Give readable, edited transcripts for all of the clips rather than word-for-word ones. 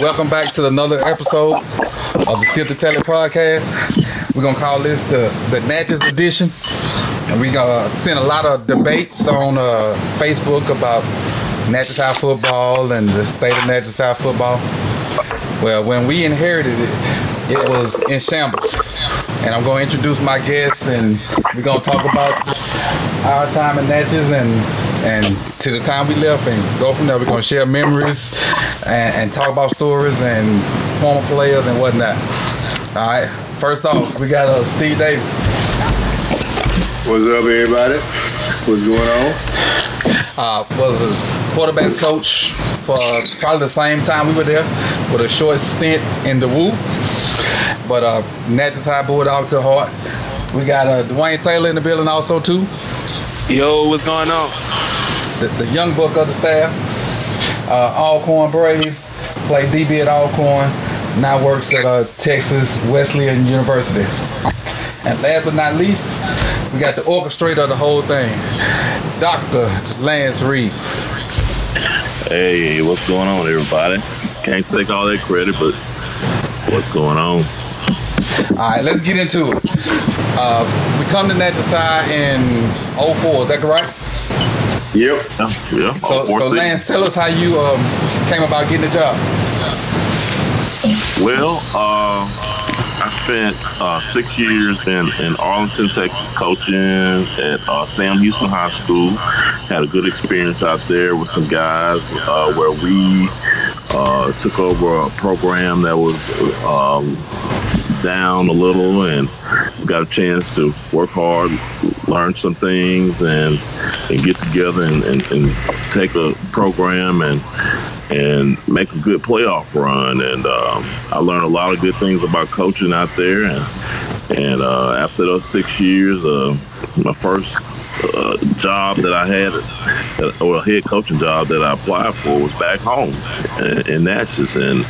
Welcome back to another episode of the Sit the Telly podcast. We're going to call this the Natchez edition. And we're going to send a lot of debates on Facebook about Natchez High football and the state of Natchez High football. Well, when we inherited it, it was in shambles. And I'm going to introduce my guests, and we're going to talk about our time in Natchez and to the time we left and go from there. We're going to share memories and talk about stories and former players and whatnot. All right. First off, we got Steve Davis. What's up, everybody? What's going on? Was a quarterback's coach for probably the same time we were there, with a short stint in the Woo. But Natchez High Bulldog to heart. We got Dwayne Taylor in the building also, too. Yo, what's going on? The young buck of the staff, Alcorn Brave, played DB at Alcorn, now works at Texas Wesleyan University. And last but not least, we got the orchestrator of the whole thing, Dr. Lance Reed. Hey, what's going on, everybody? Can't take all that credit, but what's going on? All right, let's get into it. We come to Natchez High in 04, is that correct? Yep. Yeah. So Lance, tell us how you came about getting the job. Well, I spent 6 years in Arlington, Texas, coaching at Sam Houston High School. Had a good experience out there with some guys where we took over a program that was down a little, and got a chance to work hard, learn some things, and get together and take a program and make a good playoff run. And I learned a lot of good things about coaching out there. And after those 6 years, my first job that I had, or a head coaching job that I applied for, was back home in Natchez. And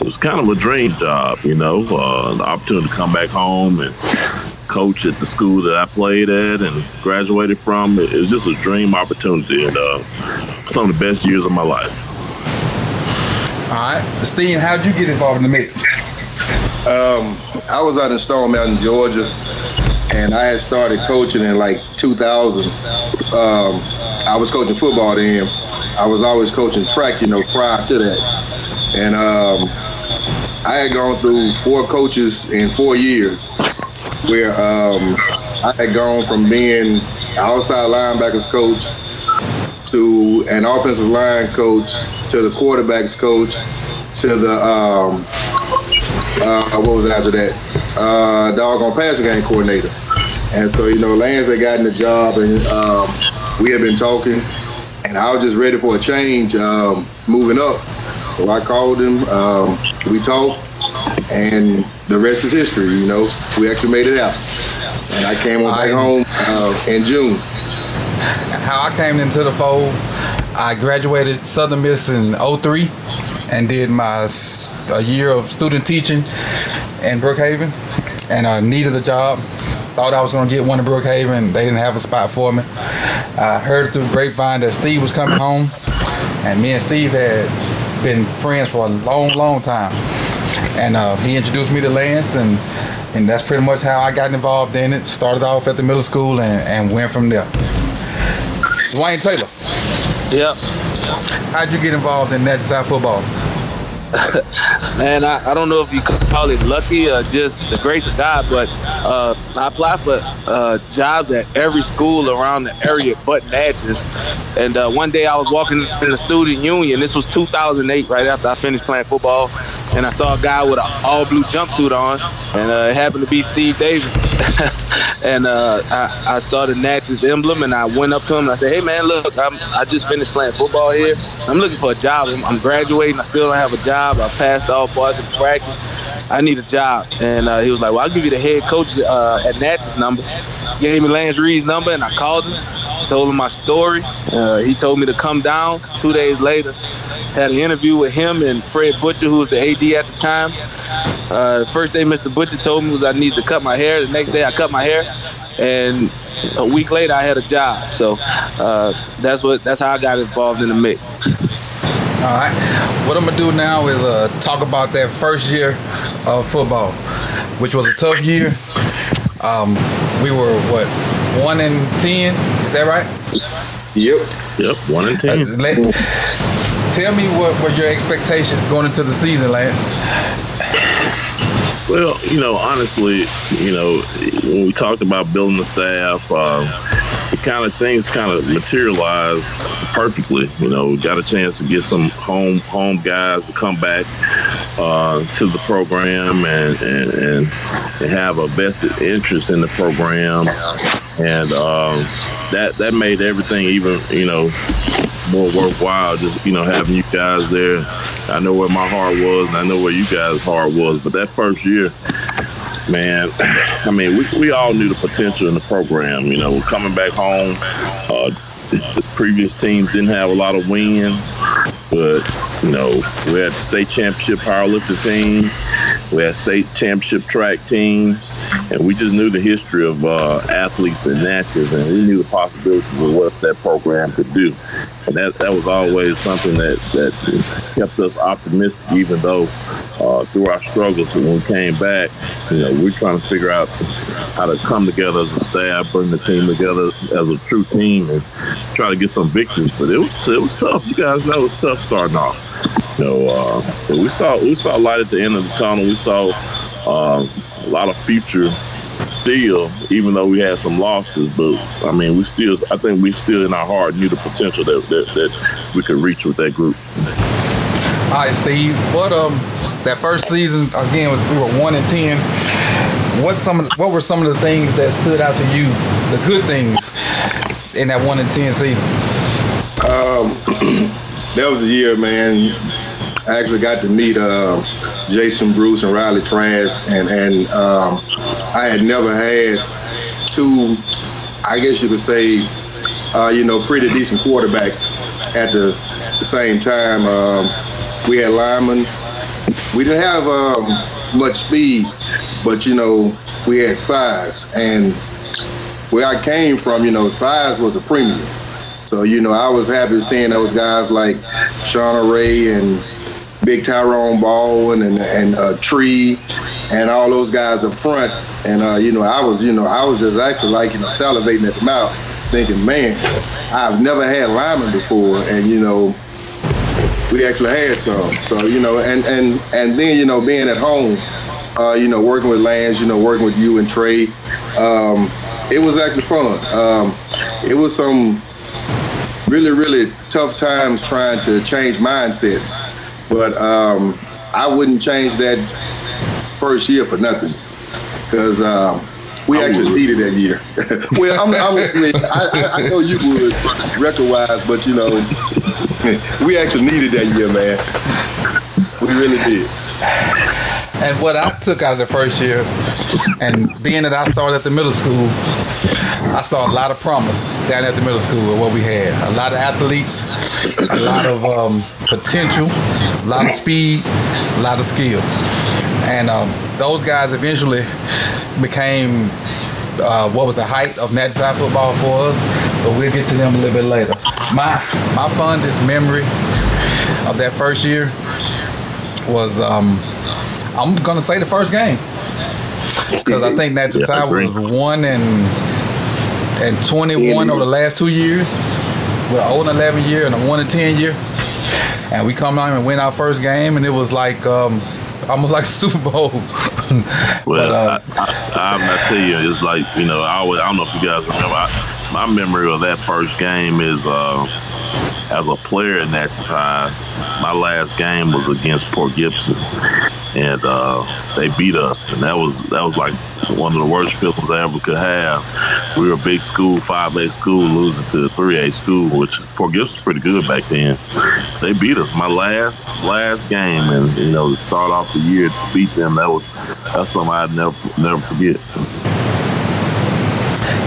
it was kind of a dream job, you know, the opportunity to come back home and coach at the school that I played at and graduated from. It was just a dream opportunity, and some of the best years of my life. All right. Steve, how'd you get involved in the mix? I was out in Stone Mountain, Georgia, and I had started coaching in like 2000. I was coaching football then. I was always coaching track, you know, prior to that. And I had gone through 4 coaches in 4 years, where I had gone from being outside linebackers coach to an offensive line coach, to the quarterbacks coach, to the, what was it after that? Doggone passing game coordinator. And so, you know, Lance had gotten the job, and we had been talking, and I was just ready for a change, moving up. So I called him, we talked, and the rest is history, you know. We actually made it out. And I came back home in June. How I came into the fold, I graduated Southern Miss in 03 and did a year of student teaching in Brookhaven, and I needed a job. Thought I was going to get one in Brookhaven. They didn't have a spot for me. I heard through grapevine that Steve was coming home, and me and Steve had been friends for a long, long time. And he introduced me to Lance, and that's pretty much how I got involved in it. Started off at the middle school and went from there. Dwayne Taylor. Yep. How'd you get involved in Natchez High football? Man, I don't know if you could call it lucky or just the grace of God, but I applied for jobs at every school around the area but Natchez. And one day I was walking in the student union. This was 2008, right after I finished playing football. And I saw a guy with an all-blue jumpsuit on, and it happened to be Steve Davis. And I saw the Natchez emblem, and I went up to him, and I said, hey, man, look, I just finished playing football here. I'm looking for a job. I'm graduating. I still don't have a job. I passed all bars in practice. I need a job. And he was like, well, I'll give you the head coach at Natchez number. He gave me Lance Reed's number, and I called him, told him my story. He told me to come down. 2 days later, had an interview with him and Fred Butcher, who was the AD at the time. The first day Mr. Butcher told me was I needed to cut my hair. The next day I cut my hair, and a week later I had a job. So that's how I got involved in the mix. All right. What I'm going to do now is talk about that first year of football, which was a tough year. We were, 1-10? Is that right? Yep, 1-10. Tell me what were your expectations going into the season, Lance? Well, honestly, when we talked about building the staff, things materialized perfectly. We got a chance to get some home guys to come back to the program and have a vested interest in the program, and that made everything even more worthwhile. Just having you guys there. I know where my heart was, and I know where you guys' heart was. But that first year, man, we all knew the potential in the program. Coming back home, the previous teams didn't have a lot of wins, but, we had state championship powerlifting team, we had state championship track teams, and we just knew the history of athletes in Natchez, and we knew the possibilities of what that program could do. And that was always something that kept us optimistic, even though through our struggles when we came back, we're trying to figure out how to come together as a staff, bring the team together as a true team, and try to get some victories. But it was tough. You guys know it was tough starting off. We saw light at the end of the tunnel. We saw a lot of future still, even though we had some losses. But I think we still in our heart knew the potential that we could reach with that group. All right, Steve. What that first season again we were 1-10. What were some of the things that stood out to you, the good things in that 1-10 season? That was a year, man. I actually got to meet Jason Bruce and Riley Trask, and I had never had two, I guess you could say, pretty decent quarterbacks at the same time. We had linemen. We didn't have much speed, but we had size, and where I came from, size was a premium. So, I was happy seeing those guys like Shauna Ray and Big Tyrone Ball and Tree and all those guys up front. And, I was just acting like, salivating at the mouth, thinking, man, I've never had linemen before. And, we actually had some. So, and then, being at home, working with Lance, working with you and Trey, it was actually fun. It was some really, really tough times trying to change mindsets. But I wouldn't change that first year for nothing, because we actually needed that year. Well, I know you would record-wise, but we actually needed that year, man. We really did. And what I took out of the first year, and being that I started at the middle school, I saw a lot of promise down at the middle school of what we had. A lot of athletes, a lot of potential, a lot of speed, a lot of skill. And those guys eventually became what was the height of Natchez High football for us, but we'll get to them a little bit later. My fondest memory of that first year was, I'm going to say the first game, because I think Natchez High was 1-21 over the last 2 years, with an 0-11 year and a 1-10 year. And we come out and win our first game, and it was like almost like a Super Bowl. Well, but, I tell you, it's like, I don't know if you guys remember, my memory of that first game is as a player in Natchez High, my last game was against Port Gibson, and they beat us, and that was like one of the worst feelings I ever could have. We were a big school, 5A school, losing to a 3A school, which Port Gibson was pretty good back then. They beat us my last game, and to start off the year to beat them, that's something I'd never forget.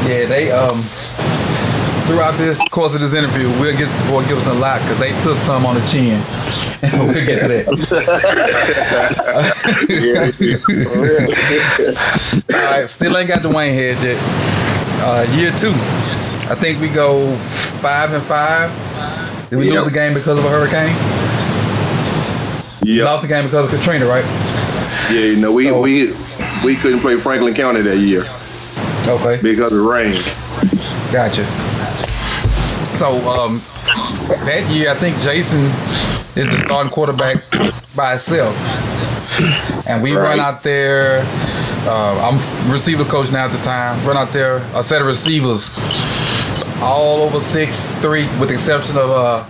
Yeah, they throughout this course of this interview, we'll get to Port Gibson a lot, because they took some on the chin. We'll get to that. All right, still ain't got Dwayne here yet. Year two, I think we go 5-5. Did we lose the game because of a hurricane? Yeah. Lost the game because of Katrina, right? Yeah, you know, we couldn't play Franklin County that year. Okay. Because of rain. Gotcha. So, that year, I think Jason is the starting quarterback by himself. And we run out there. I'm receiver coach now at the time. Run out there, a set of receivers, all over 6'3", with the exception of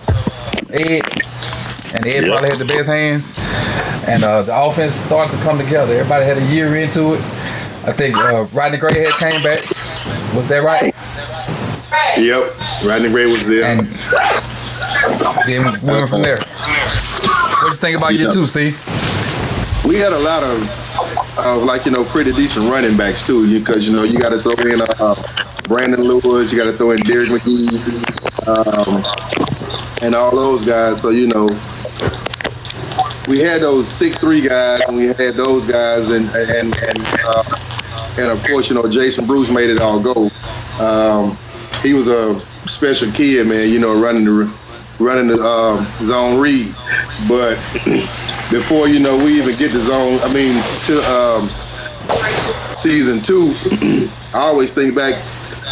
Ed. And Ed probably had the best hands. And the offense started to come together. Everybody had a year into it. I think Rodney Gray had came back. Was that right? Yep, Rodney Gray was there. And then we went from there. What you think about year two, Steve? We had a lot of like, you know, pretty decent running backs too, because, you know, you got to throw in Brandon Lewis, you got to throw in Derek McGee, and all those guys. So, you know, we had those 6'3" guys, and we had those guys, and of course, you know, Jason Bruce made it all go. He was a special kid, man. You know, running the zone read, but. Before, you know, we even get the zone, to season two, I always think back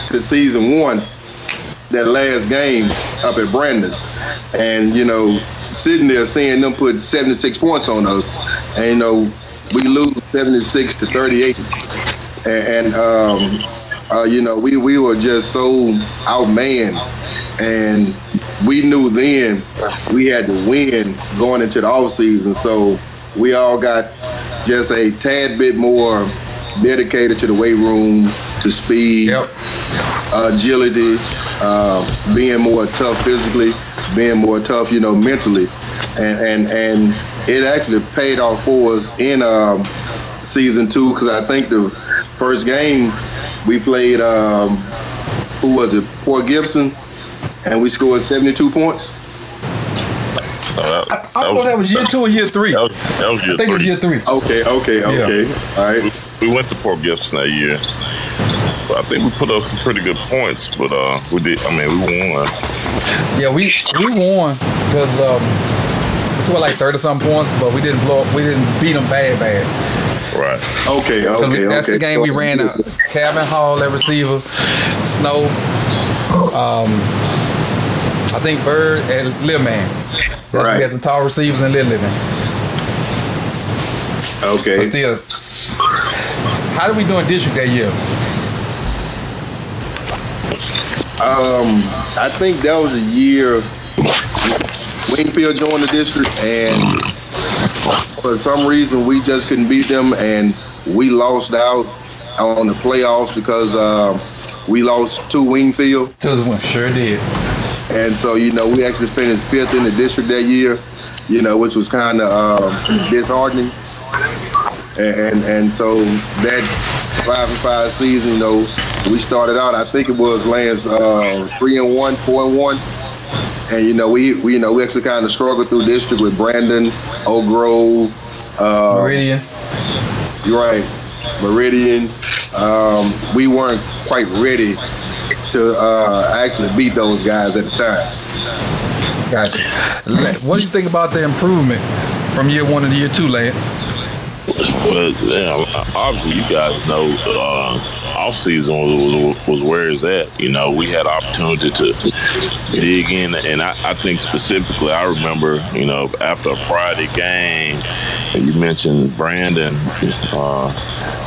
to season one, that last game up at Brandon. And, you know, sitting there seeing them put 76 points on us. And, you know, we lose 76-38. And you know, we were just so outmanned. And we knew then we had to win going into the offseason. So we all got just a tad bit more dedicated to the weight room, to speed, agility, being more tough physically, being more tough, you know, mentally. And it actually paid off for us in season two, because I think the first game we played, who was it, Port Gibson? And we scored 72 points. I thought that was year two or year three. That was year three. I think it was year three. Okay. Yeah. All right. We went to Port Gibson that year. But I think we put up some pretty good points, but we won. Yeah, we won because we were like 30-something points, but we didn't blow up. We didn't beat them bad. Right. Okay. That's the game we ran out. Calvin Hall at receiver, Snow. I think Bird and Little Man. Right. We got them tall receivers and Little Man. Okay. But still, how did we do in district that year? I think that was a year Wingfield joined the district, and for some reason we just couldn't beat them, and we lost out on the playoffs because we lost to Wingfield. Sure did. And so, you know, we actually finished 5th in the district that year, you know, which was kind of disheartening. And so that 5-5 season, you know, we started out, I think it was Lance 3-1, 4-1. And, you know, we actually kind of struggled through district with Brandon, Oak Grove. Meridian. You're right. Meridian. We weren't quite ready to actually beat those guys at the time. Gotcha. What do you think about the improvement from year one to year two, Lance? Well, obviously you guys know offseason was where it's at. You know, we had opportunity to dig in, and I think specifically I remember, you know, after a Friday game, and you mentioned Brandon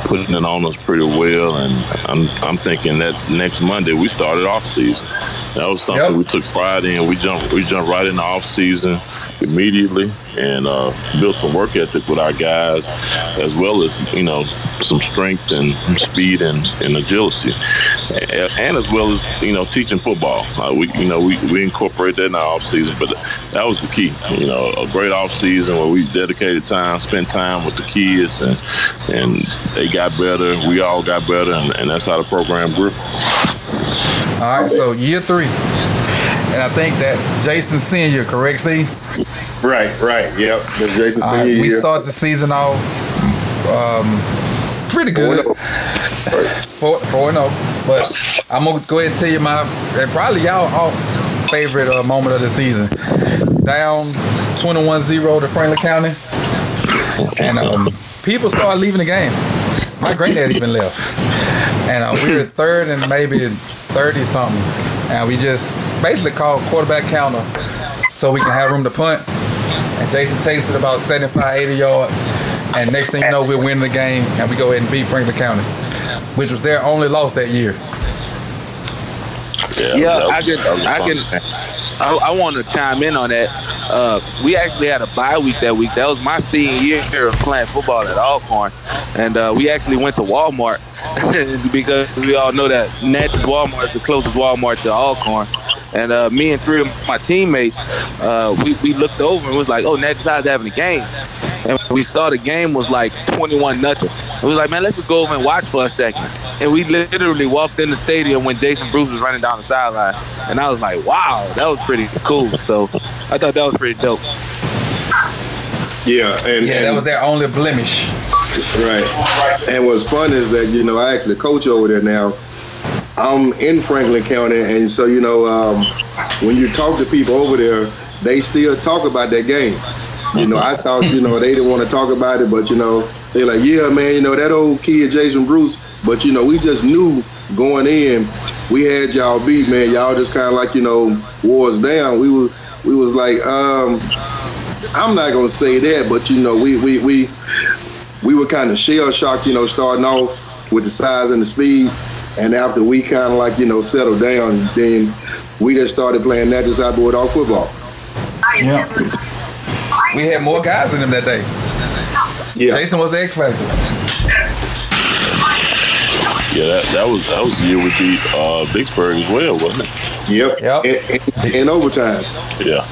putting it on us pretty well, and I'm thinking that next Monday we started off season. That was something we took Friday and we jumped right into off season immediately, and built some work ethic with our guys, as well as, you know, some strength and speed and agility, and as well as, you know, teaching football. We incorporate that in our off season, but that was the key. You know, a great off season where we dedicated time, spent time with the kids, and they got better. We all got better, and that's how the program grew. All right, so year three. And I think that's Jason Senior, correct, Steve? Right. Yep. That's Jason Senior. We start the season off pretty good. 4-0. But I'm going to go ahead and tell you and probably y'all all favorite moment of the season. Down 21-0 to Franklin County. And people started leaving the game. My granddad even left. And we were third and maybe 30-something. And we just basically called quarterback counter so we can have room to punt. And Jason takes it about 75, 80 yards. And next thing you know, we'll win the game. And we go ahead and beat Franklin County, which was their only loss that year. Yeah, I want to chime in on that. We actually had a bye week that week. That was my senior year of playing football at Alcorn. And we actually went to Walmart because we all know that Natchez Walmart is the closest Walmart to Alcorn. And me and three of my teammates, we looked over and was like, oh, Natchez High's having a game. And we saw the game was like 21-0. We was like, man, let's just go over and watch for a second. And we literally walked in the stadium when Jason Bruce was running down the sideline. And I was like, wow, that was pretty cool. So I thought that was pretty dope. Yeah. And that was their only blemish. Right. And what's fun is that, you know, I actually coach over there now. I'm in Franklin County. And so, you know, when you talk to people over there, they still talk about that game. You know, I thought, you know, they didn't want to talk about it, but, you know, they're like, yeah, man, you know, that old kid, Jason Bruce. But, you know, we just knew going in, we had y'all beat, man. Y'all just kind of like, you know, wore us down. We was like, I'm not going to say that, but, you know, we were kind of shell-shocked, you know, starting off with the size and the speed. And after we kind of like, you know, settled down, then we just started playing Natchez High Bulldog football. Yeah. We had more guys in him that day. Yeah. Jason was the X Factor. Yeah, that was the year we beat Vicksburg as well, wasn't it? Yep. In overtime. Yeah.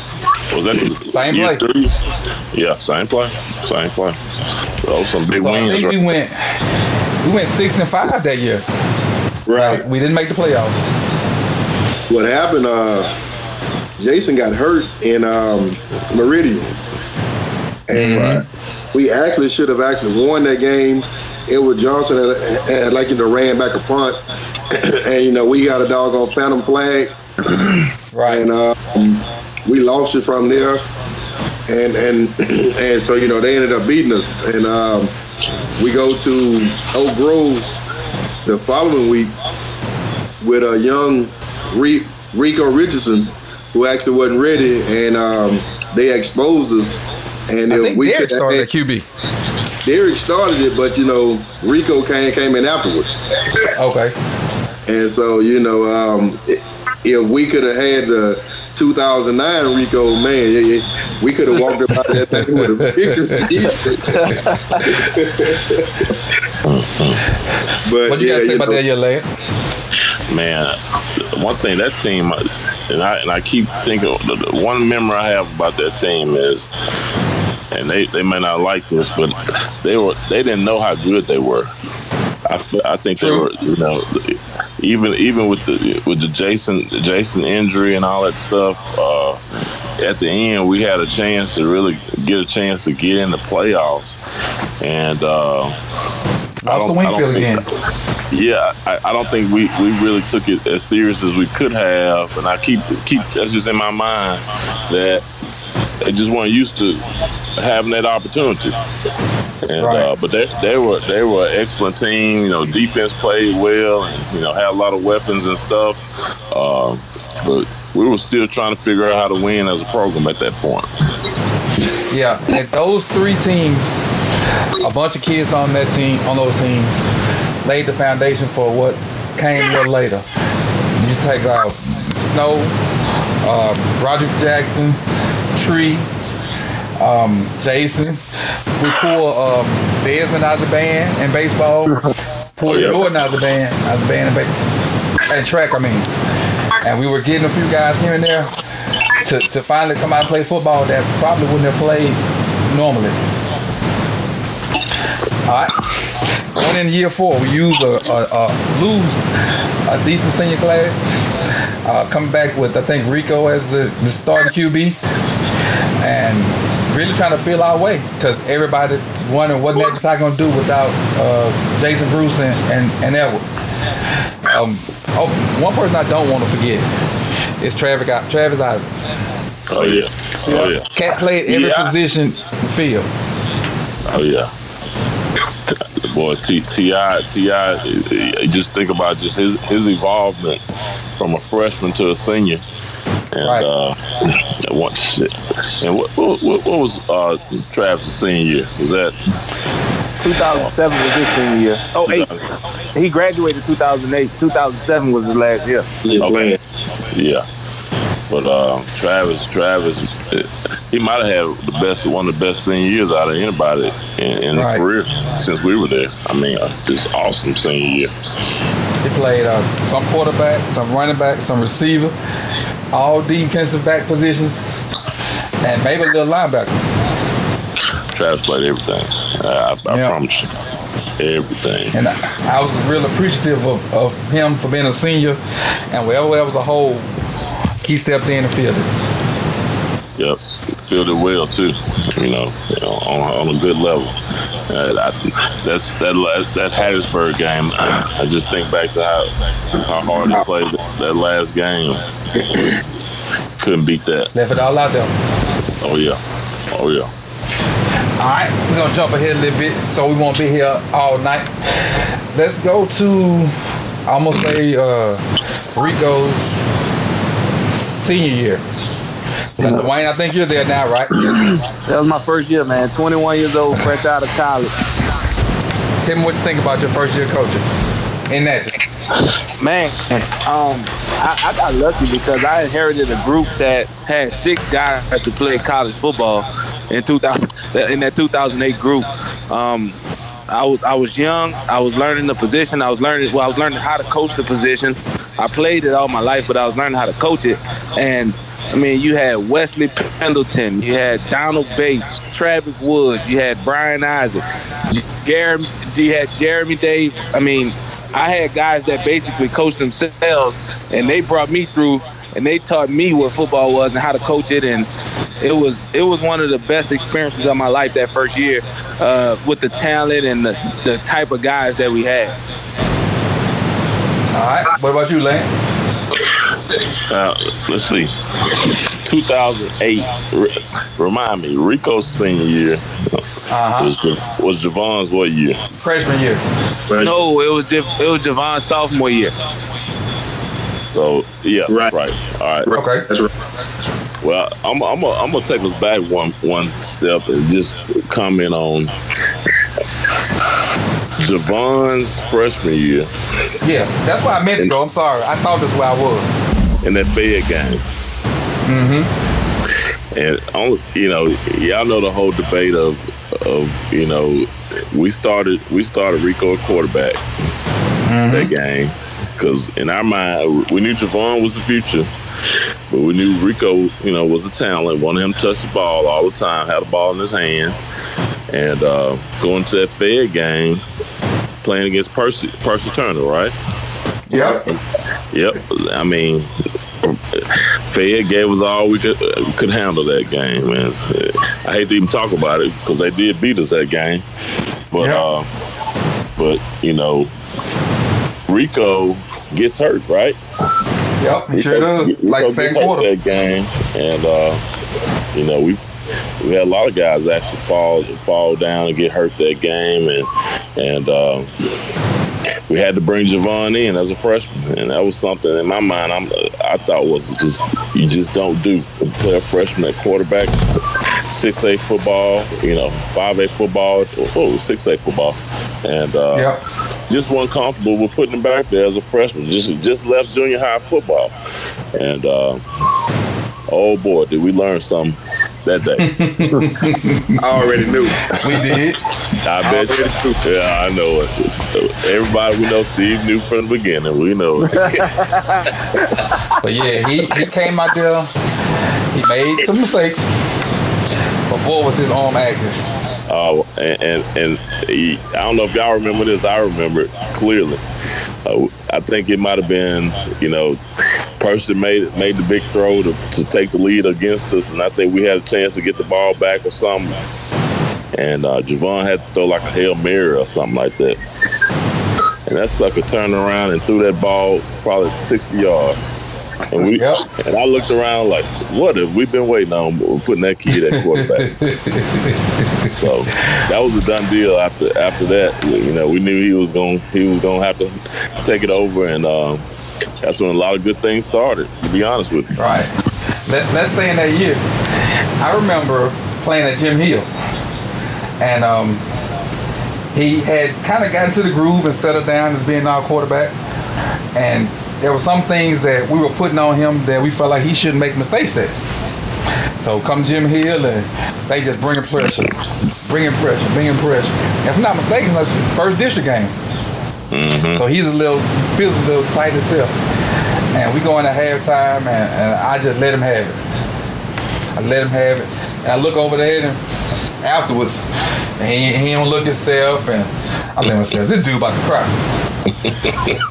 Was that same play? Three? Yeah, same play. That was some big wins. I think right? We went 6-5 that year. Right. We didn't make the playoffs. What happened? Jason got hurt in Meridian. And we should have won that game. Edward Johnson had like, you know, ran back a punt. And, you know, we got a doggone phantom flag. Right. And we lost it from there. And so, you know, they ended up beating us. And we go to Oak Grove the following week with a young Rico Richardson, who actually wasn't ready. And they exposed us. And I think Derek started at QB. Derek started it, but, you know, Rico came in afterwards. Okay. And so, you know, if we could have had the 2009 Rico, man, we could have walked about that thing with a victory. But what you got to say about that year, Lance? Man, one thing that team, and I keep thinking, the one memory I have about that team is, and they may not like this, but they didn't know how good they were. I think they were, you know, even with the Jason injury and all that stuff. At the end, we had a chance to really get in the playoffs, and lost to Wingfield again. Yeah, I don't think we really took it as serious as we could have, and I keep that's just in my mind that they just weren't used to having that opportunity. And right. But they were an excellent team. You know, defense played well, and, you know, had a lot of weapons and stuff. But we were still trying to figure out how to win as a program at that point. Yeah, and those three teams, a bunch of kids on those teams, laid the foundation for what came a little later. You take Snow, Roger Jackson, Tree, Jason. We pull Desmond out of the band in baseball. Pull Jordan out of the band and track. And we were getting a few guys here and there to finally come out and play football that probably wouldn't have played normally. All right. Going in year four, we lose a decent senior class. Coming back with, I think, Rico as the starting QB. And really trying to feel our way, because everybody wondering what Natchez High going to do without Jason Bruce and Edward. One person I don't want to forget is Travis Isaac. Oh, yeah. Cat played every position in the field. Oh yeah. Boy, T.I., just think about just his evolvement from a freshman to a senior. And right. What shit. And what was Travis' senior year? Was that 2007 was his senior year? Oh, 2008. He graduated 2008. 2007 was his last year. Okay. Yeah. But Travis, he might have had one of the best senior years out of anybody in right. his career since we were there. I mean, just awesome senior year. He played some quarterback, some running back, some receiver, all defensive back positions, and maybe a little linebacker. Travis played everything. I promise you. Everything. And I was real appreciative of him for being a senior, and wherever there was a hole, he stepped in and filled it. Yep, filled it well too. You know on a good level. That Hattiesburg game. I just think back to how hard he played that last game. Couldn't beat that. Left it all out there. Oh yeah. All right, we're going to jump ahead a little bit so we won't be here all night. Let's go to, I'm going to say, Rico's senior year. So, Dwayne, I think you're there now, right? That was my first year, man. 21 years old, fresh out of college. Tell me what you think about your first year coaching in Natchez. Man, I got lucky because I inherited a group that had 6 guys to play college football. In that 2008 group, I was young. I was learning the position. I was learning how to coach the position. I played it all my life, but I was learning how to coach it. And I mean, you had Wesley Pendleton, you had Donald Bates, Travis Woods, you had Brian Isaac, Jeremy Day. I mean, I had guys that basically coached themselves, and they brought me through. And they taught me what football was and how to coach it, and it was one of the best experiences of my life that first year, with the talent and the type of guys that we had. All right, what about you, Lance? Let's see. 2008. Remind me, Rico's senior year was Javon's what year? Freshman year. No, it was Javon's sophomore year. So yeah, right. All right. Okay. That's right. Well, I'm gonna take us back one step and just comment on Javon's freshman year. Yeah, that's what I meant to go. I'm sorry. I thought that's where I was. In that Fed game. Mm-hmm. And y'all know the whole debate of we started Rico at quarterback that game. Because in our mind, we knew Javon was the future, but we knew Rico, was a talent. Wanted him to touch the ball all the time, had the ball in his hand. And going to that Fed game, playing against Percy Turner, right? Yep. I mean, Fed gave us all we could handle that game, man. I hate to even talk about it because they did beat us that game. But, Rico gets hurt, right? Yep, he sure does. Rico like second quarter that game, and we had a lot of guys actually fall down and get hurt that game, and we had to bring Javon in as a freshman, and that was something in my mind I thought was just you just don't do play a freshman at quarterback. 6A football, 5A football, 6A football, and just wasn't comfortable with putting him back there as a freshman. Just left junior high football, and oh boy, did we learn something that day. I already knew. We did. I bet you. Yeah, I know it. Everybody we know, Steve knew from the beginning. We know it. But yeah, he came out there. He made some mistakes. But boy, was his arm active. Oh, and I don't know if y'all remember this. I remember it clearly. I think it might have been, Percy made the big throw to take the lead against us, and I think we had a chance to get the ball back or something. And Javon had to throw like a Hail Mary or something like that. And that sucker turned around and threw that ball probably 60 yards. And we, And I looked around like, what have we been waiting on putting that kid at quarterback? So that was a done deal after that. You know, we knew he was gonna have to take it over, and that's when a lot of good things started, to be honest with you. Right. Let's stay in that year. I remember playing at Jim Hill, and he had kind of gotten to the groove and settled down as being our quarterback, and there were some things that we were putting on him that we felt like he shouldn't make mistakes at. So come Jim Hill, and they just bringing pressure. If I'm not mistaken, that's his first district game. Mm-hmm. So he feels a little tight himself. And we go into halftime, and I just let him have it. And I look over there, and afterwards, and he don't look himself, and I let myself, this dude about to cry.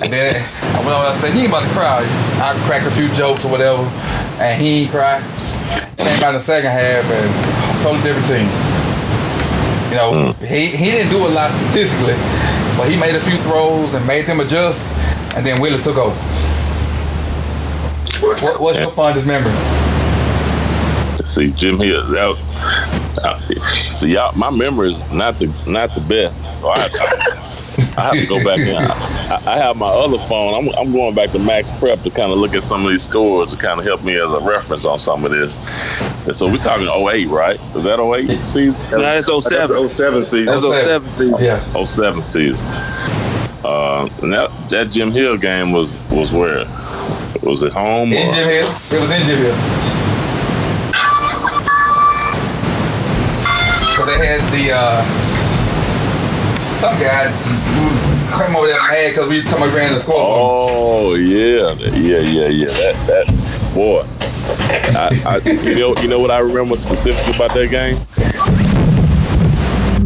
And then I went over and I said, "You ain't about to cry." I cracked a few jokes or whatever, and he ain't cry. Came by the second half, and totally different team. You know, he didn't do a lot statistically, but he made a few throws and made them adjust, and then Willie took over. What's your fondest memory? See, Jim Hill. See, y'all, my memory is not the best. I have to go back in. I have my other phone. I'm going back to Max Prep to kind of look at some of these scores to kind of help me as a reference on some of this. And so we're talking 08, right? Is that 08 season? No, that's 07. That's 07 season. Yeah. 07 season. And that Jim Hill game was where? Was it home? Jim Hill. It was in Jim Hill. So they had the... some guy came over there mad because we were talking about Brandon the scoreboard. Oh, yeah. That boy. You know what I remember specifically about that game?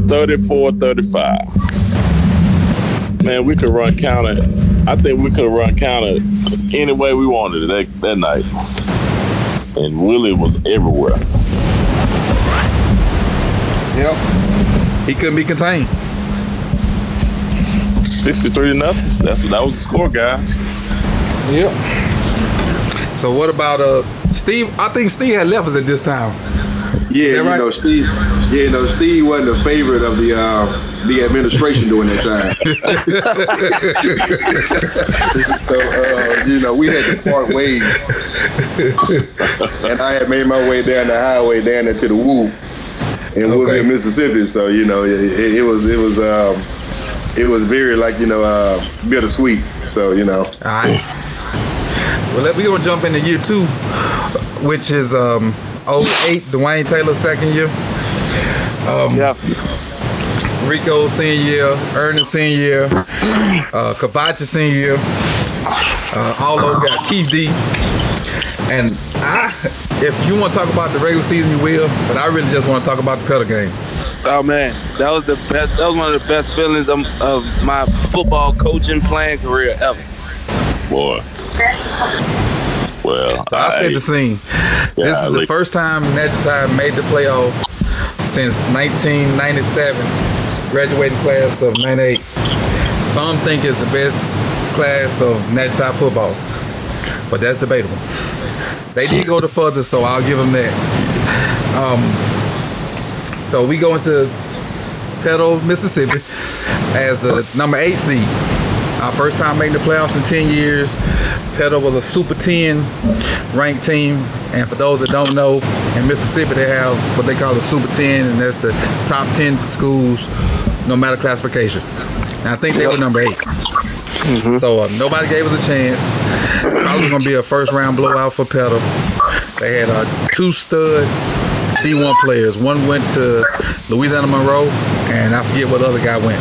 34-35. Man, we could run counter. I think we could run counter any way we wanted it that night. And Willie was everywhere. Yep. He couldn't be contained. 63-0. That was the score, guys. Yep. So what about Steve? I think Steve had left us at this time. Yeah, right? Steve wasn't a favorite of the administration during that time. So we had to part ways, and I had made my way down the highway down into the Woo in Woodville, Mississippi. So it was. It was very bittersweet. So all right. Well, we're gonna jump into year two, which is 08, Dwayne Taylor's second year. Rico's senior year, Ernest senior year, Cavacha senior year. All those guys, Keith D. And if you want to talk about the regular season, you will. But I really just want to talk about the Petal game. Oh man, that was the best. That was one of the best feelings of my football coaching playing career ever. Boy. Well, so I set the scene. Yeah, this is the first time Natchez High made the playoff since 1997, graduating class of 98. Some think it's the best class of Natchez High football, but that's debatable. They did go the further, so I'll give them that. So we go into Petal, Mississippi as the number 8 seed. Our first time making the playoffs in 10 years. Petal was a Super 10 ranked team. And for those that don't know, in Mississippi they have what they call the Super 10, and that's the top 10 schools, no matter classification. And I think they were number 8. Mm-hmm. So nobody gave us a chance. Probably going to be a first round blowout for Petal. They had 2 studs. D1 players. One went to Louisiana Monroe, and I forget what other guy went.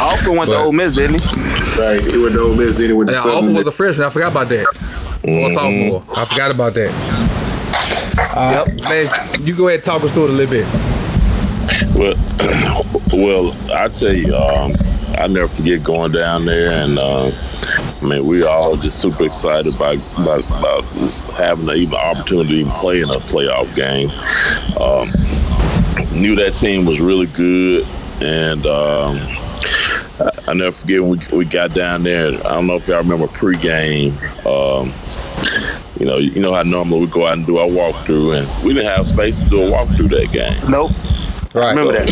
Alcorn went to Ole Miss, didn't he? Right, he went to Ole Miss, then he went to Alcorn was a freshman. I forgot about that. Or a sophomore. I forgot about that. Man, you go ahead and talk us through it a little bit. Well, I tell you, I never forget going down there, and we all just super excited about having an opportunity to play in a playoff game. Knew that team was really good, and I never forget when we got down there. I don't know if y'all remember pregame. You know how normally we go out and do our walkthrough, and we didn't have space to do a walkthrough that game. Nope. Right. Remember that.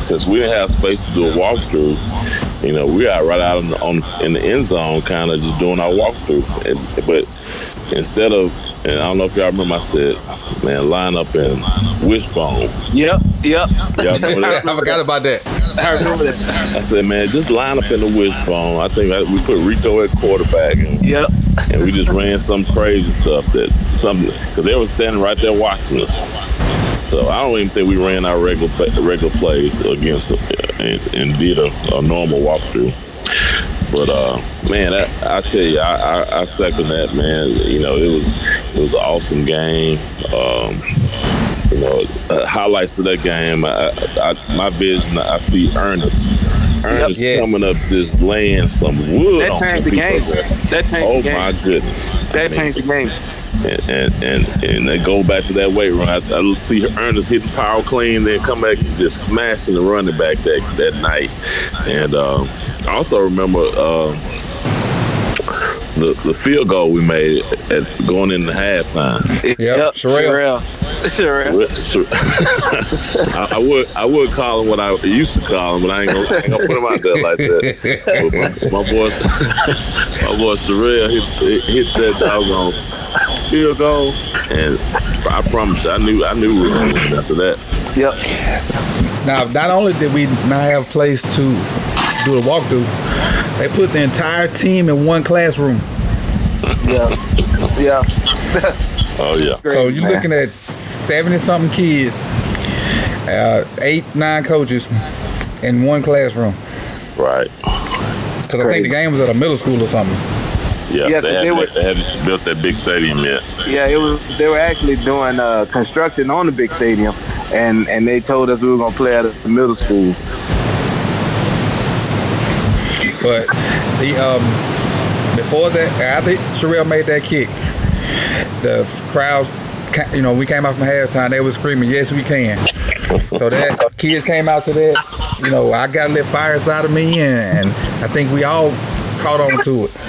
Since we didn't have space to do a walkthrough, we are right out in the end zone, kind of just doing our walkthrough. But instead of, and I don't know if y'all remember, I said, man, line up and wishbone. Yep. I forgot about that. I remember that. I said, man, just line up in the wishbone. I think we put Rico at quarterback. And we just ran some crazy stuff because they were standing right there watching us. So I don't even think we ran our regular plays against them and did a normal walkthrough. But man, I tell you, I second that, man. It was an awesome game. Highlights of that game. My vision, I see Ernest. Coming up, just laying some wood. That changed the game. Oh my goodness! Changed the game. And they go back to that weight run. I see Ernest hitting power clean, then come back and just smashing the running back that night. And I also remember the field goal we made at going into halftime. Yep. Sherelle. I would call him what I used to call him, but I ain't gonna put him out there like that. But my boy Sherelle hit that doggone field goal, and I promise you, I knew we were going to win after that. Yep. Now, not only did we not have a place to do a walkthrough, they put the entire team in one classroom. Yeah. Oh, yeah. So you're looking at 70-something kids, 8, 9 coaches in one classroom. Right. Because I think the game was at a middle school or something. Yeah, they hadn't built that big stadium yet. Yeah, they were actually doing construction on the big stadium, and they told us we were going to play at the middle school. But before that, after Sherelle made that kick, the crowd, we came out from halftime, they were screaming, "Yes, we can." So that kids came out to that. I got lit fire inside of me, and I think we all caught on to it.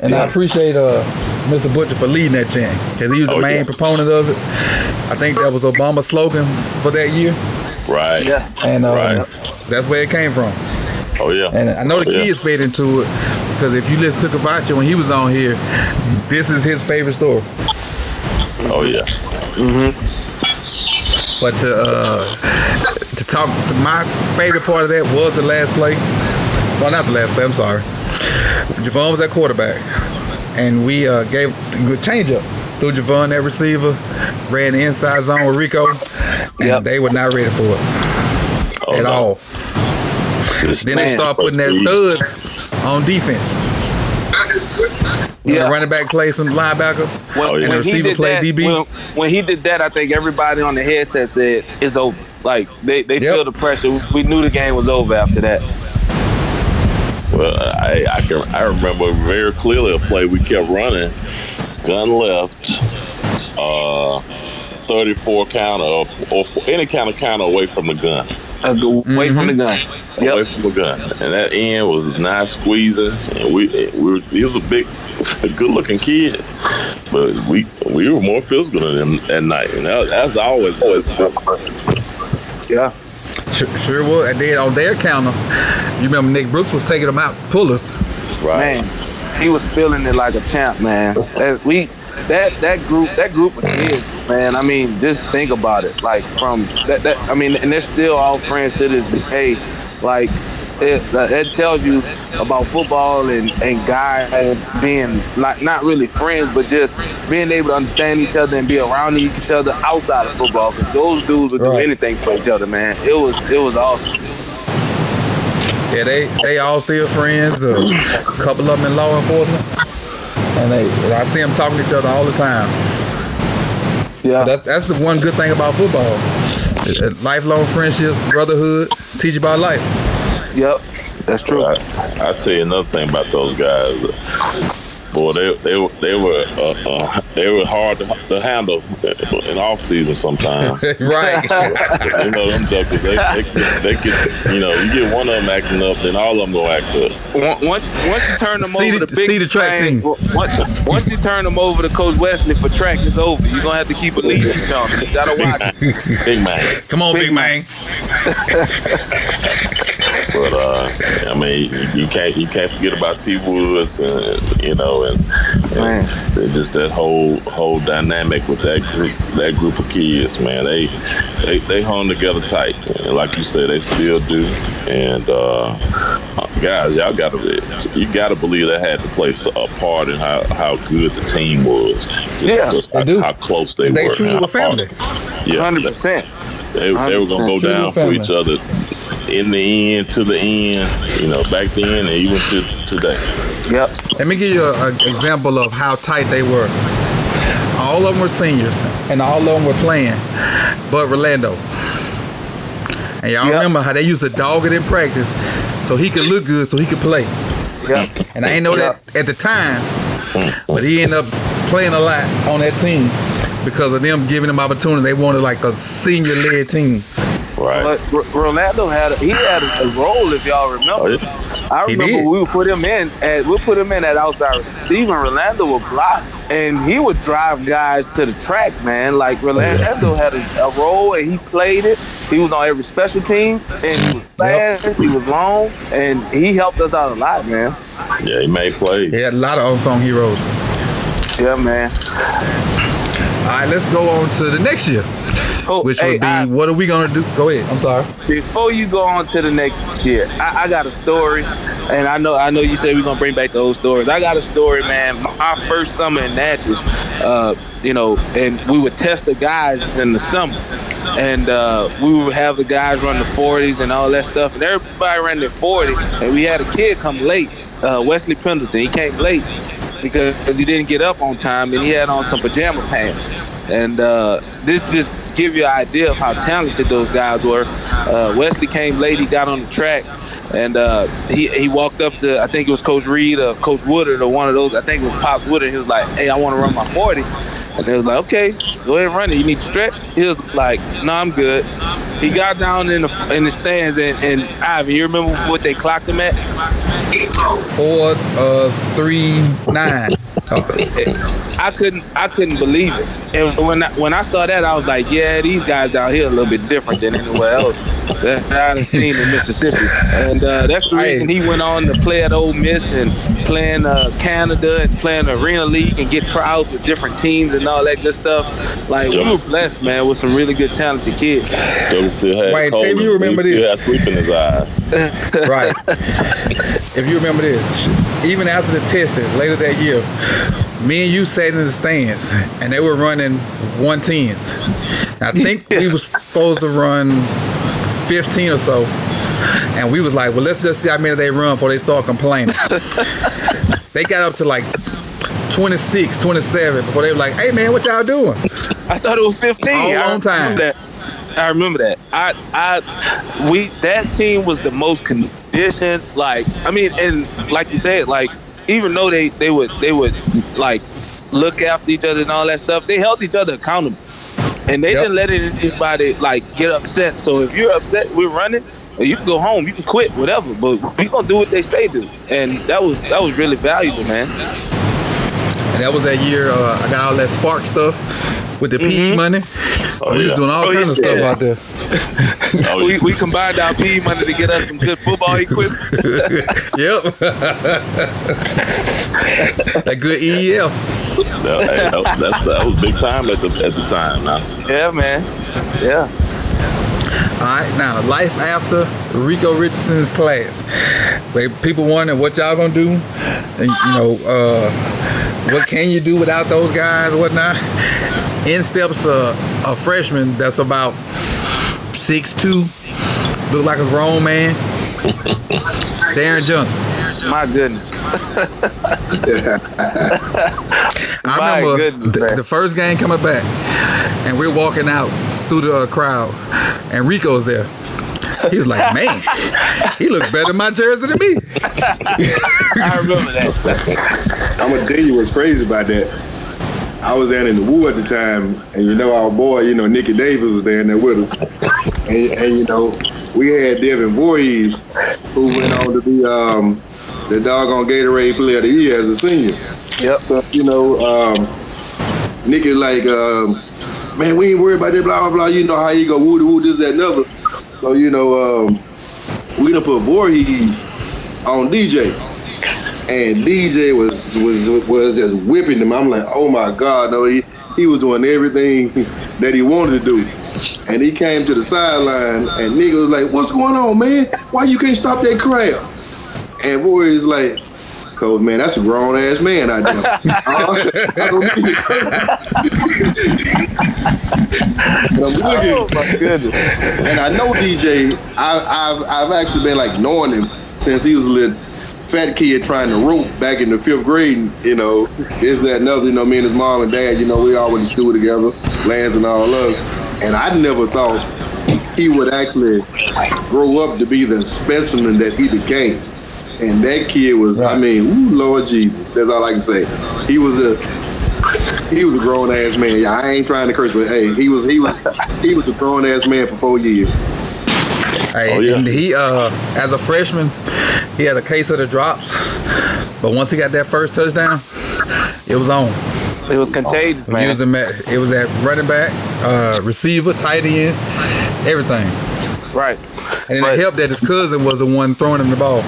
And I appreciate Mr. Butcher for leading that chant, because he was the main proponent of it. I think that was Obama's slogan for that year. Right. Yeah. And that's where it came from. Oh, yeah. And I know the kids fed into it, because if you listen to Kavachi when he was on here, this is his favorite story. Oh, yeah. Mm-hmm. But to talk, to my favorite part of that was the last play. Well, not the last play, I'm sorry. Javon was at quarterback, and we gave a change-up. Threw Javon at receiver, ran the inside zone with Rico, and they were not ready for it at all. Then they started putting their thuds on defense. The running back played some linebacker, and the receiver played DB. When he did that, I think everybody on the headset said, it's over. Like, they feel the pressure. We knew the game was over after that. Well, I remember very clearly a play we kept running, gun left, 34 counter or any kind of counter away from the gun. Away from the gun. Yep. Away from the gun, and that end was not squeezing. And he was a good-looking kid, but we were more physical than him that night, and that's always fun. Yeah. Sure will. And then on their counter, you remember Nick Brooks was taking them out, pullers. Right. Man, he was feeling it like a champ, man. That group of kids, man. I mean, just think about it. Like from that. I mean, and they're still all friends to this day. Like that tells you about football and guys being like not really friends, but just being able to understand each other and be around each other outside of football. Because those dudes would do anything for each other, man. It was awesome. Yeah, they all still friends. A couple of them in law enforcement, and I see them talking to each other all the time. Yeah, that's the one good thing about football: lifelong friendship, brotherhood, teach you about life. Yep, that's true. I'll tell you another thing about those guys. Boy, they were hard to handle in off season sometimes. Right. You know them duckers. They could, you know, you get one of them acting up, then all of them go act up. Once you turn them over to Big track team. Once you turn them over to Coach Wesley for track, it's over. You're gonna have to keep a leash on them. You gotta watch it. Big man. Come on, Big man. But I mean, you can't forget about T. Woods, and you know, and just that whole dynamic with that group of kids, man. They hung together tight, and like you said, they still do. And guys, you gotta believe that had to play a part in how good the team was. Yeah, how close they were. They truly were family. Yeah, 100%. They were gonna go down for each other. In the end, to the end, you know, back then and even to today. Yep. Let me give you an example of how tight they were. All of them were seniors, and all of them were playing, but Rolando. And y'all remember how they used to dog it in practice so he could look good so he could play. Yep. And I didn't know that at the time, but he ended up playing a lot on that team because of them giving him opportunity. They wanted like a senior-led team. Right. But Rolando had a role, if y'all remember. Oh, yeah. I remember we'll put him in at outside receiver. Rolando would block, and he would drive guys to the track, man. Like Rolando had a role, and he played it. He was on every special team, and he was fast, he was long, and he helped us out a lot, man. Yeah, he made plays. He had a lot of unsung heroes. Yeah, man. All right, let's go on to the next year. What are we gonna do? Go ahead. I'm sorry. Before you go on to the next year, I got a story, and I know you said we're gonna bring back the old stories. I got a story, man. My first summer in Natchez, you know, and we would test the guys in the summer, and we would have the guys run the 40s and all that stuff, and everybody ran their 40, and we had a kid come late, Wesley Pendleton. He came late because he didn't get up on time, and he had on some pajama pants. And this just give you an idea of how talented those guys were. Wesley came late, he got on the track, and he walked up to, I think it was Coach Reed or Coach Woodard or one of those, I think it was Pop Woodard. He was like, hey, I want to run my 40. And they was like, okay, go ahead and run it. You need to stretch? He was like, no, I'm good. He got down in the stands, and Ivy, you remember what they clocked him at? 4.39. I couldn't believe it. And when I saw that, I was like, yeah, these guys down here are a little bit different than anywhere else that I done seen in Mississippi. And that's the reason he went on to play at Ole Miss and playing Canada and playing the Arena League and get trials with different teams and all that good stuff. Like, we were blessed, man, with some really good talented kids. Wait, Tim, you remember this? He had sleep in his eyes. Right. If you remember this, even after the testing later that year, me and you sat in the stands, and they were running 110s. I think we was supposed to run 15 or so, and we was like, well, let's just see how many they run before they start complaining. They got up to like 26, 27 before they were like, hey, man, what y'all doing? I thought it was 15. I remember that. That team was the most conditioned. Like, I mean, and like you said, like, even though they would like look after each other and all that stuff, they held each other accountable, and they didn't let anybody like get upset. So if you're upset, we're running. You can go home, you can quit, whatever. But we gonna do what they say do, and that was really valuable, man. And that was that year. I got all that spark stuff with the PE money. We was doing all kinds of stuff out there. We combined our PE money to get us some good football equipment. Yep. That good EEL. That was big time at the time. Now. Yeah, man. Yeah. All right, now, life after Rico Richardson's class. People wondering what y'all gonna do, and you know, what can you do without those guys and whatnot. In steps a freshman that's about 6'2", look like a grown man. Darren Johnson. My goodness. I remember the first game coming back, and we're walking out through the crowd, and Rico's there. He was like, man, he looked better in my jersey than me. I remember that. I'm gonna tell you what's crazy about that. I was down in the Woo at the time, and you know our boy, you know, Nicky Davis was down there with us. And you know, we had Devin Voorhees, who went on to be the doggone Gatorade Player of the Year as a senior. Yep. So, you know, Nicky like, man, we ain't worried about that, blah, blah, blah. You know how you go woo-to-woo, this, that, and other. So, you know, we done put Voorhees on DJ. And DJ was just whipping him. I'm like, oh my God, no, he was doing everything that he wanted to do. And he came to the sideline, and nigga was like, what's going on, man? Why you can't stop that crowd? And boy is like, Coach, man, that's a grown ass man out there. I don't mean it. And I'm looking, oh my goodness. And I know DJ. I've actually been like knowing him since he was a little fat kid trying to rope back in the fifth grade, and, you know, this, that, and other. You know, me and his mom and dad, you know, we all went to school together, Lance and all us. And I never thought he would actually grow up to be the specimen that he became. And that kid was, right. I mean, ooh, Lord Jesus. That's all I can say. He was a grown ass man. Yeah, I ain't trying to curse, but hey, he was a grown ass man for 4 years. Hey, oh, yeah. And he, as a freshman, he had a case of the drops, but once he got that first touchdown, it was on. It was contagious, man. It was at running back, receiver, tight end, everything. Right. And it helped that his cousin was the one throwing him the ball.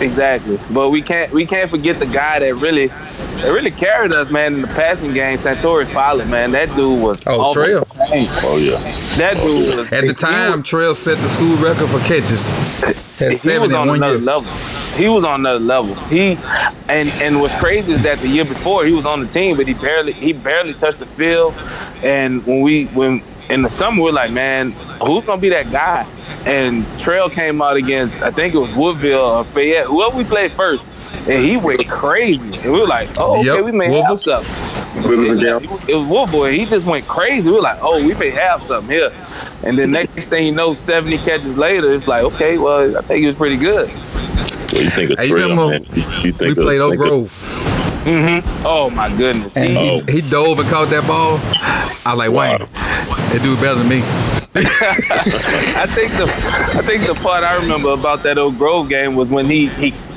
Exactly. But we can't forget the guy that really carried us, man, in the passing game, Santori Follett, man. That dude was Trail. Oh yeah. That dude was at the time Trail set the school record for catches. He was on another level. He was on another level. He and what's crazy is that the year before he was on the team, but he barely touched the field. And when in the summer, we're like, man, who's going to be that guy? And Trail came out against, I think it was Woodville or Fayette, whoever we played first. And he went crazy. And we were like, oh, okay, we may have something. It was Woodville. He just went crazy. We were like, oh, we may have something here. And the next thing you know, 70 catches later, it's like, okay, well, I think he was pretty good. Well, you think of Trail, man. We played Oak Grove. Mm-hmm. Oh, my goodness. And he dove and caught that ball. I was like, wow. Wayne, that dude better than me. I think the part I remember about that Oak Grove game was when he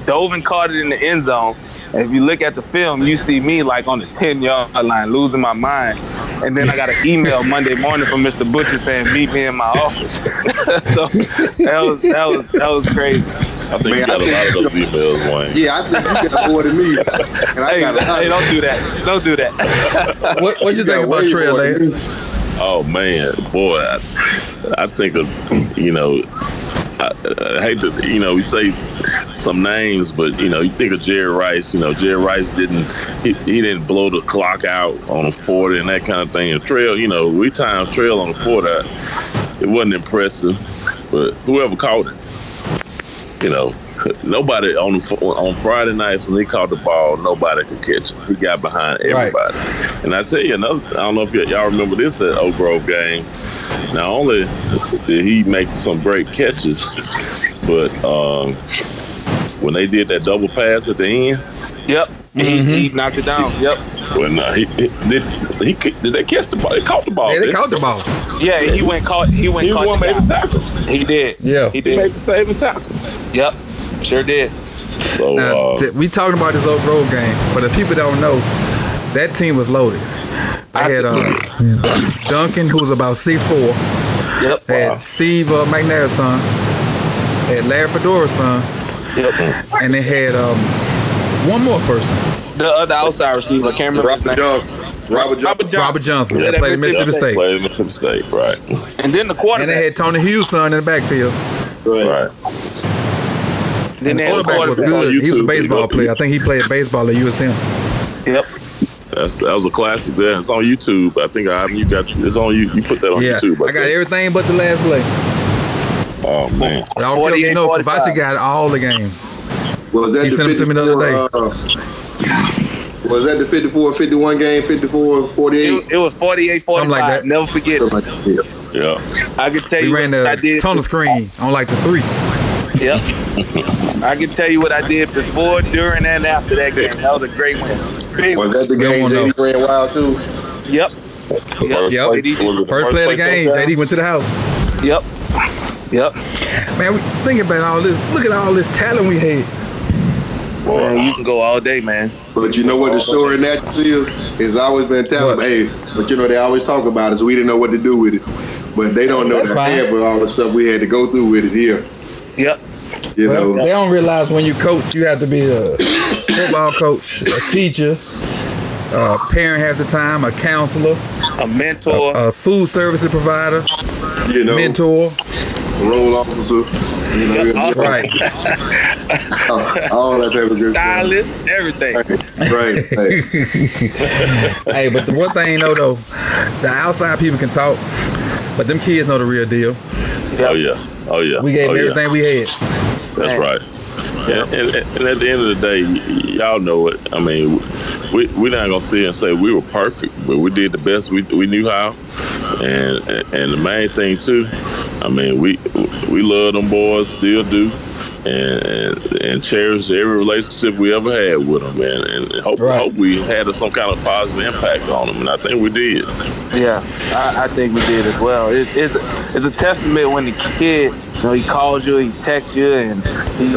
dove and caught it in the end zone. And if you look at the film, you see me like on the 10-yard line losing my mind. And then I got an email Monday morning from Mr. Butcher saying, meet me in my office. So that was crazy. I think you got a lot of those emails, Wayne. Yeah, I think you got more than me. And hey, don't do that. Don't do that. What you think about Trail, Lance? Oh man, boy! I think of, you know, I hate to, you know, we say some names, but you know, you think of Jerry Rice. You know, Jerry Rice didn't blow the clock out on a 40 and that kind of thing. And Trail, you know, we timed Trail on a 40. It wasn't impressive, but whoever caught it, you know, nobody on Friday nights when they caught the ball, nobody could catch him. He got behind everybody. Right. And I tell you another, I don't know if y'all remember this at Oak Grove game. Not only did he make some great catches, but when they did that double pass at the end, yep, he knocked it down. Yep. Well, no, did they catch the ball? They caught the ball. Yeah, they caught the ball. Yeah, he went. He won the tackle. He did. Yeah, he did. He made the saving tackle. Yep. Sure did. So, now, we talking about this Oak Grove game. For the people that don't know, that team was loaded. I had Duncan, who was about 6'4". Yep. Had Steve McNair's son. Had Larry Fedora's son. Yep. And they had one more person. The other outside receiver, I can't remember his name. Robert Johnson. Yeah, that played at Mississippi State. Played at Mississippi State, right. And then the quarterback. And they had Tony Hughes' son in the backfield. Right. And the quarterback was good. He was a baseball player. I think he played baseball at USM. Yep. That was a classic there. It's on YouTube. I think it's on you. You put that on YouTube. I got everything but the last play. Oh man. I don't really know. Kavachi got all the game. He sent it to me the other day. Was that the 54-51 game, 54-48? It was 48-45. Something like that. Never forget it. Yeah. I can tell you what I did. Tunnel screen on like the 3. Yep. I can tell you what I did before, during, and after that game. That was a great win. Was that the game JD ran wild too? Yep. Yep. First play of the game, JD went to the house. Yep. Man, we thinking about all this. Look at all this talent we had. Boy, man, you can go all day, man. But you know what the story in that is? It's always been talent. Hey, but you know, they always talk about it, so we didn't know what to do with it. But they don't know the head with all the stuff we had to go through with it here. Yep. You know. They don't realize when you coach, you have to be a football coach, a teacher, a parent half the time, a counselor, a mentor, a food services provider, you know, mentor, parole officer. You know, right. All that type of good stylist, stuff. Everything. Right. Hey, but the one thing though, the outside people can talk, but them kids know the real deal. Oh yeah. We gave them everything we had. That's right. And at the end of the day, y'all know it. I mean, we're not gonna sit and say we were perfect, but we did the best we knew how. And the main thing too, I mean, we love them boys, still do, and cherish every relationship we ever had with them, and hope we had some kind of positive impact on them, and I think we did. Yeah, I think we did as well. It's a testament when the kid, you know, he calls you, he texts you, and he,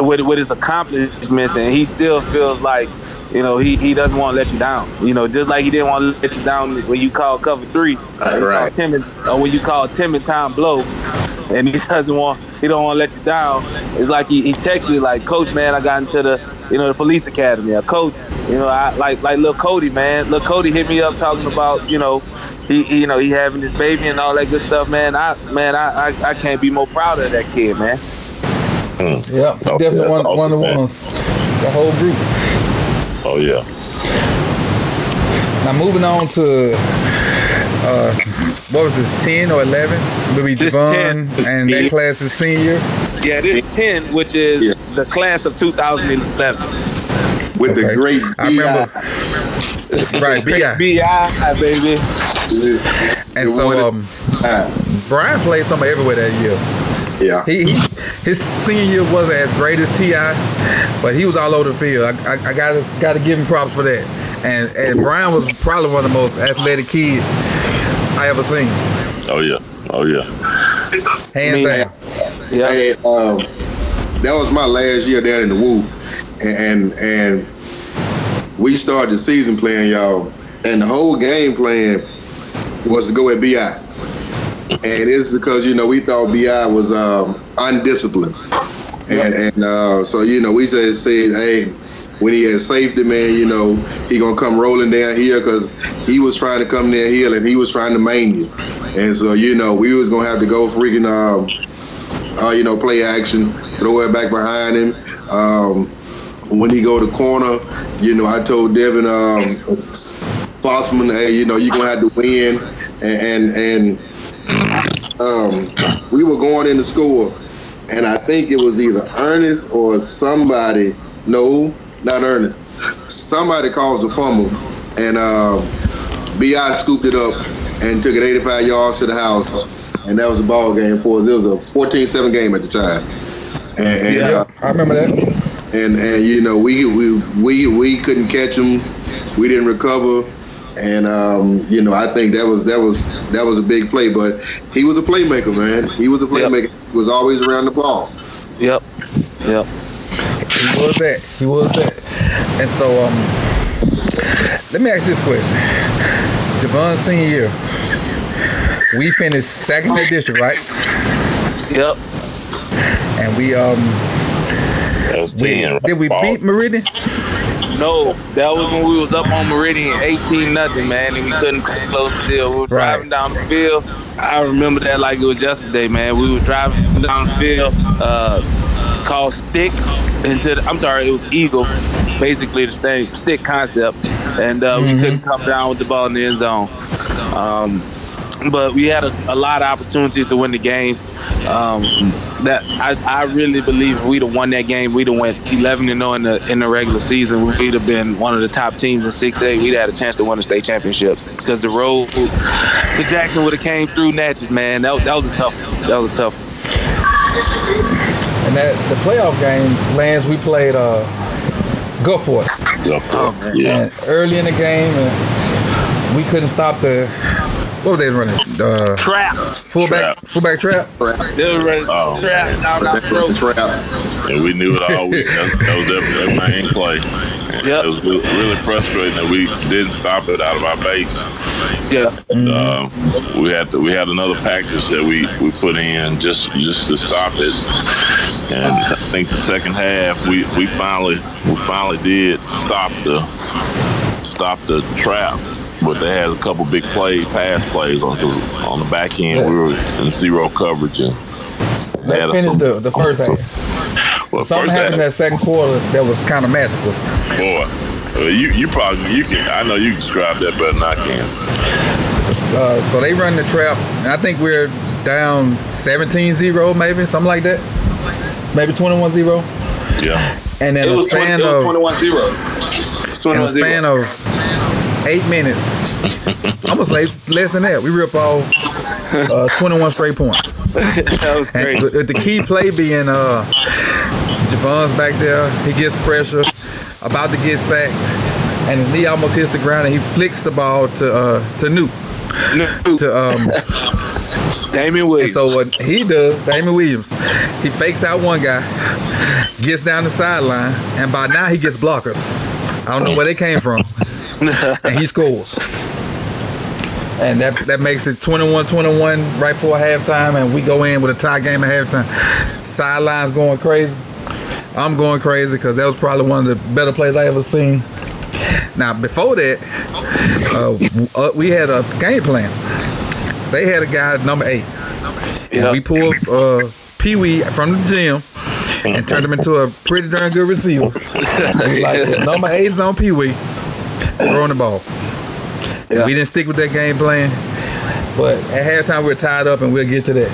with his accomplishments, and he still feels like, you know, he doesn't want to let you down. You know, just like he didn't want to let you down when you called cover 3, right? Or when you called timid time blow, and he don't want to let you down. It's like he texts you like, Coach, man, I got into the police academy. Or Coach, you know, I like little Cody, man. Little Cody hit me up talking about, you know, he having his baby and all that good stuff, man. I can't be more proud of that kid, man. Mm. Yeah, definitely one of the ones. The whole group. Oh yeah. Now moving on to what was this, 10 or 11? It would be Javon, and that class is senior. Yeah, this 10, which is the class of 2011. With the great B.I. I remember. Right, B.I. B.I., baby. And so Brian played somewhere everywhere that year. Yeah. His senior year wasn't as great as T.I., but he was all over the field. I gotta give him props for that. And Brian was probably one of the most athletic kids I ever seen. Oh yeah. Hands down. Yeah. Hey, that was my last year down in the Woo, and we started the season playing, y'all, and the whole game plan was to go at BI. And it's because, you know, we thought BI was undisciplined. And so, you know, we just said, hey, when he had safety, man, you know, he going to come rolling down here, because he was trying to come down here and he was trying to maim you. And so, you know, we was going to have to go freaking, you know, play action, throw it back behind him. When he go to corner, you know, I told Devin Fossman, hey, you know, you're going to have to win. And we were going in to score, and I think it was either Ernest or somebody. No, not Ernest. Somebody caused a fumble, and B.I. scooped it up and took it 85 yards to the house, and that was a ball game for us. It was a 14-7 game at the time. And I remember that. And you know, we couldn't catch him. We didn't recover. And you know, I think that was a big play, but he was a playmaker, man. He was a playmaker. Yep. He was always around the ball. Yep. He was that. And so, let me ask this question: Javon's senior year, we finished second in the district, right? Yep. And did we beat Meridian? No, that was when we was up on Meridian 18-0, man, and we couldn't close the deal. We were driving down the field. I remember that like it was yesterday, man. We were driving down the field, called stick it was eagle, basically the same stick concept, and we couldn't come down with the ball in the end zone. But we had a lot of opportunities to win the game. that I really believe if we'd have won that game, we'd have went 11-0 in the regular season. We'd have been one of the top teams in 6A. We'd have had a chance to win the state championship because the road to Jackson would have came through Natchez, man. That was a tough one. That was a tough one. And the playoff game, Lance, we played Gulfport. Yeah. And early in the game, and we couldn't stop the. What were they running? Trap. Fullback trap? They were running trap down our throat. Trap. And we knew it all week. That was definitely my main play. Yep. It was really frustrating that we didn't stop it out of our base. Yeah. Mm-hmm. We had another package that we put in just to stop it. And I think the second half we finally did stop the trap. But they had a couple big pass plays on the back end. Yeah. We were in zero coverage. And that finished the first half. Well, something happened in that second quarter that was kind of magical. Boy, you probably can. I know you can describe that better than I can. So they run the trap. And I think we're down 17-0, maybe something like that. Maybe 21-0. Yeah. And then it was 21-0. In a span of 8 minutes. I'm going to say less than that. We rip off 21 straight points. That was great. The key play being Javon's back there. He gets pressure, about to get sacked, and his knee almost hits the ground, and he flicks the ball to Newt. Damon Williams. And so what he does, Damon Williams, he fakes out one guy, gets down the sideline, and by now he gets blockers. I don't know where they came from. And he scores. And that makes it 21-21 right before halftime, and we go in with a tie game at halftime. Sideline's going crazy. I'm going crazy because that was probably one of the better plays I ever seen. Now, before that, we had a game plan. They had a guy at number 8. Yeah. And we pulled Pee Wee from the gym and turned him into a pretty darn good receiver. Like, number 8's on Pee Wee. Throwing the ball. Yeah. We didn't stick with that game plan, but at halftime we were tied up, and we'll get to that.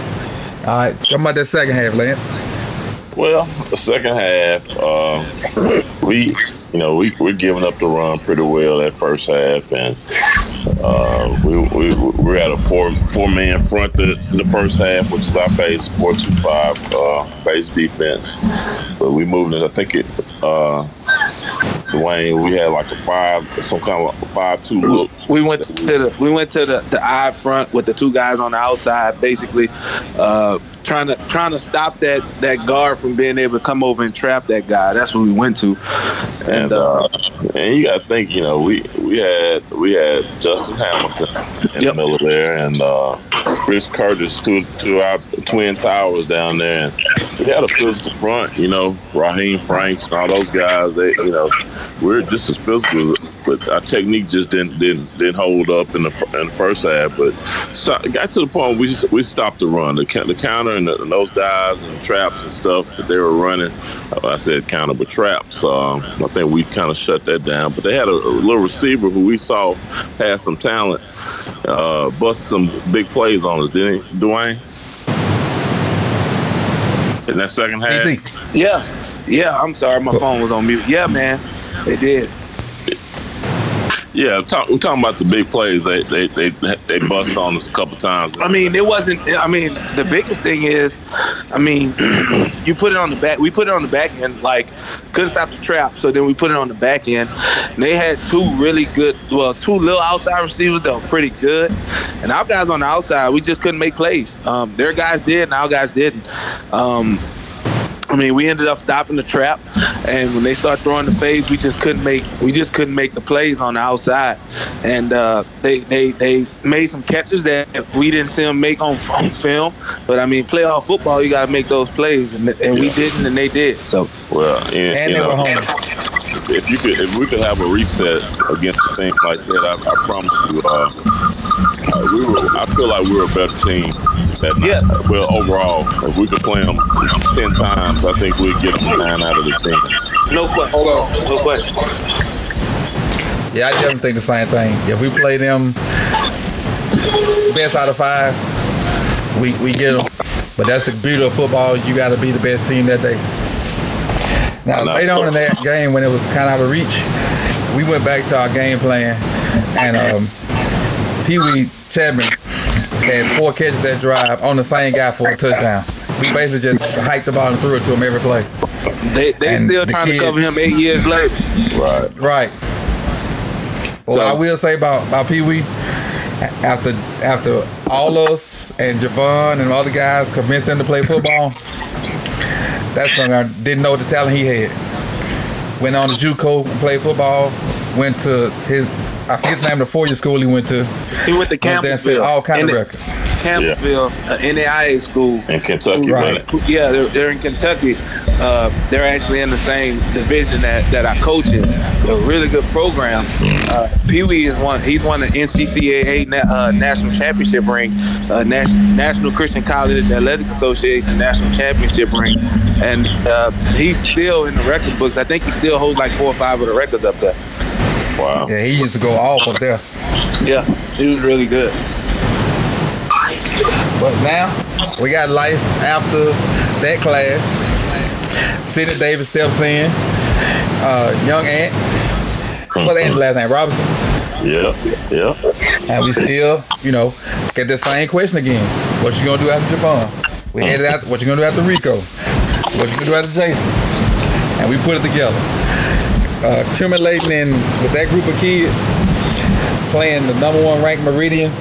All right, talking about that second half, Lance. Well, the second half, we're giving up the run pretty well that first half, and we're at a four-man front the first half, which is our base 4-2-5 base defense. But we moved it. I think it. Dwayne, we had like some kind of 5-2 look. We went to the eye front with the two guys on the outside, basically trying to stop that guard from being able to come over and trap that guy. That's what we went to. And you gotta think, we had Justin Hamilton in the middle there, and Chris Curtis, two our twin towers down there, and we had a physical front. Raheem Franks and all those guys. We're just as physical, but our technique just didn't hold up in the first half. But so it got to the point we stopped the run, the counter and those dives and traps and stuff that they were running. I said counter, but traps. I think we kind of shut that down. But they had a little receiver who we saw had some talent, bust some big plays on us, didn't he, Dwayne? In that second half? Yeah, I'm sorry, my phone was on mute. Yeah, man, they did. Yeah, we're talking about the big plays. They bust on us a couple times. The biggest thing is, you put it on the back. We put it on the back end. Like, couldn't stop the trap, so then we put it on the back end. And they had two little outside receivers that were pretty good. And our guys on the outside, we just couldn't make plays. Their guys did, and our guys didn't. We ended up stopping the trap, and when they start throwing the fades, we just couldn't make the plays on the outside. And they made some catches that we didn't see them make on film. But playoff football, you got to make those plays, and we didn't, and they did. So they were home. If we could have a reset against a thing like that, I promise you, I feel like we were a better team that night. Yes. Well, overall, if we could play them 10 times, I think we'd get them 9 out of the 10. No question. Hold on. No question. Yeah, I definitely think the same thing. If we play them best out of 5, we get them But that's the beauty of football. You got to be the best team that day. Now, later on in that game, when it was kind of out of reach, we went back to our game plan, and Pee-wee Chapman had 4 catches that drive on the same guy for a touchdown. We basically just hiked the ball and threw it to him every play. They still trying to cover him 8 years later. Right. Right. So, well, I will say about Pee-wee, after all us and Javon and all the guys convinced him to play football, that son I didn't know the talent he had. Went on to JUCO and played football. Went to his, I forget the name of the 4-year school he went to. He went to Campbellsville. All kind of records. Campbellsville, an NAIA school. In Kentucky, right? Yeah, they're in Kentucky. They're actually in the same division that I coach in. They're a really good program. Pee-wee is one. He won the NCAA National Championship ring, National Christian College Athletic Association National Championship ring. And he's still in the record books. I think he still holds like 4 or 5 of the records up there. Wow. Yeah, he used to go off up there. Yeah, he was really good. But now, we got life after that class. Sidney Davis steps in. Young Ant. Well, Ant's last name, Robinson. Yeah. And we still, get the same question again. What you going to do after Javon? We headed out, what you going to do after Rico? What you going to do after Jason? And we put it together. Accumulating in with that group of kids, playing the number 1 ranked Meridian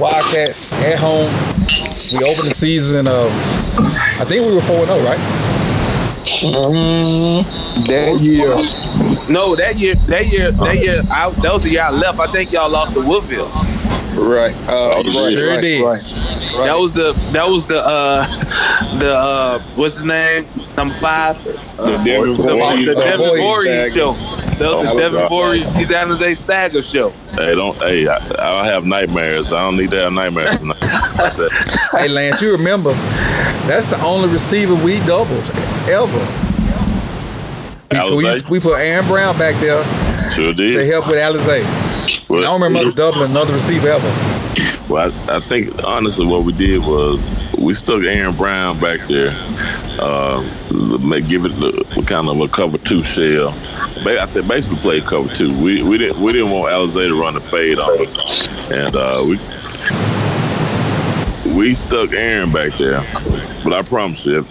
Wildcats at home. We opened the season of, I think we were 4-0, right? That year. No, that year. That was the year I left. I think y'all lost to Woodville. Right. Sure did. Right. That was the what's his name? Number 5. The Devin Voorhees show. The Devin Voorhees San Jose Stagger show. I have nightmares. I don't need to have nightmares tonight. Hey, Lance, you remember, that's the only receiver we doubled ever. We put Aaron Brown back there to help with Alizé. Well, I don't remember doubling another receiver ever. Well, I think, honestly, what we did was we stuck Aaron Brown back there. Give it kind of a cover 2 shell. I think basically played cover 2. We didn't want Alizé to run the fade on us, and we stuck Aaron back there. But I promise you,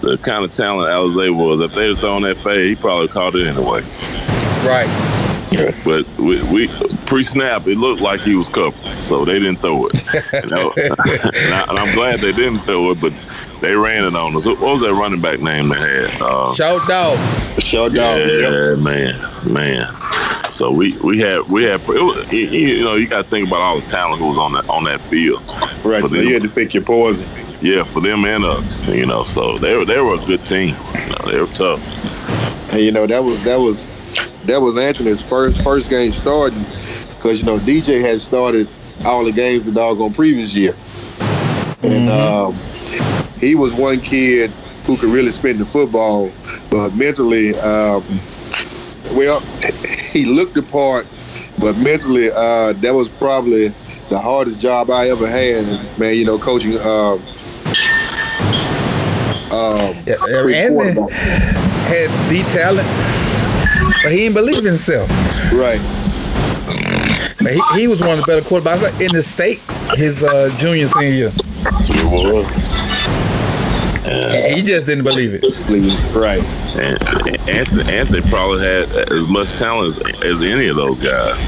the kind of talent Alizé was, if they had thrown that fade, he probably caught it anyway. Right. But we pre-snap, it looked like he was covered, so they didn't throw it. And I'm glad they didn't throw it, but they ran it on us. What was that running back name they had? Show dog. Yeah, man. So we had. Was, you got to think about all the talent who was on that field. Right. So you had to pick your poison. Yeah, for them and us. So they were a good team. They were tough. And that was. That was Anthony's first game starting, because DJ had started all the games the doggone previous year, and he was one kid who could really spin the football, but mentally, he looked the part, but mentally, that was probably the hardest job I ever had, man. Coaching. Anthony had the talent. But he didn't believe in himself. Right. But he was one of the better quarterbacks in the state his senior year. And he just didn't believe it. Right. And Anthony probably had as much talent as any of those guys.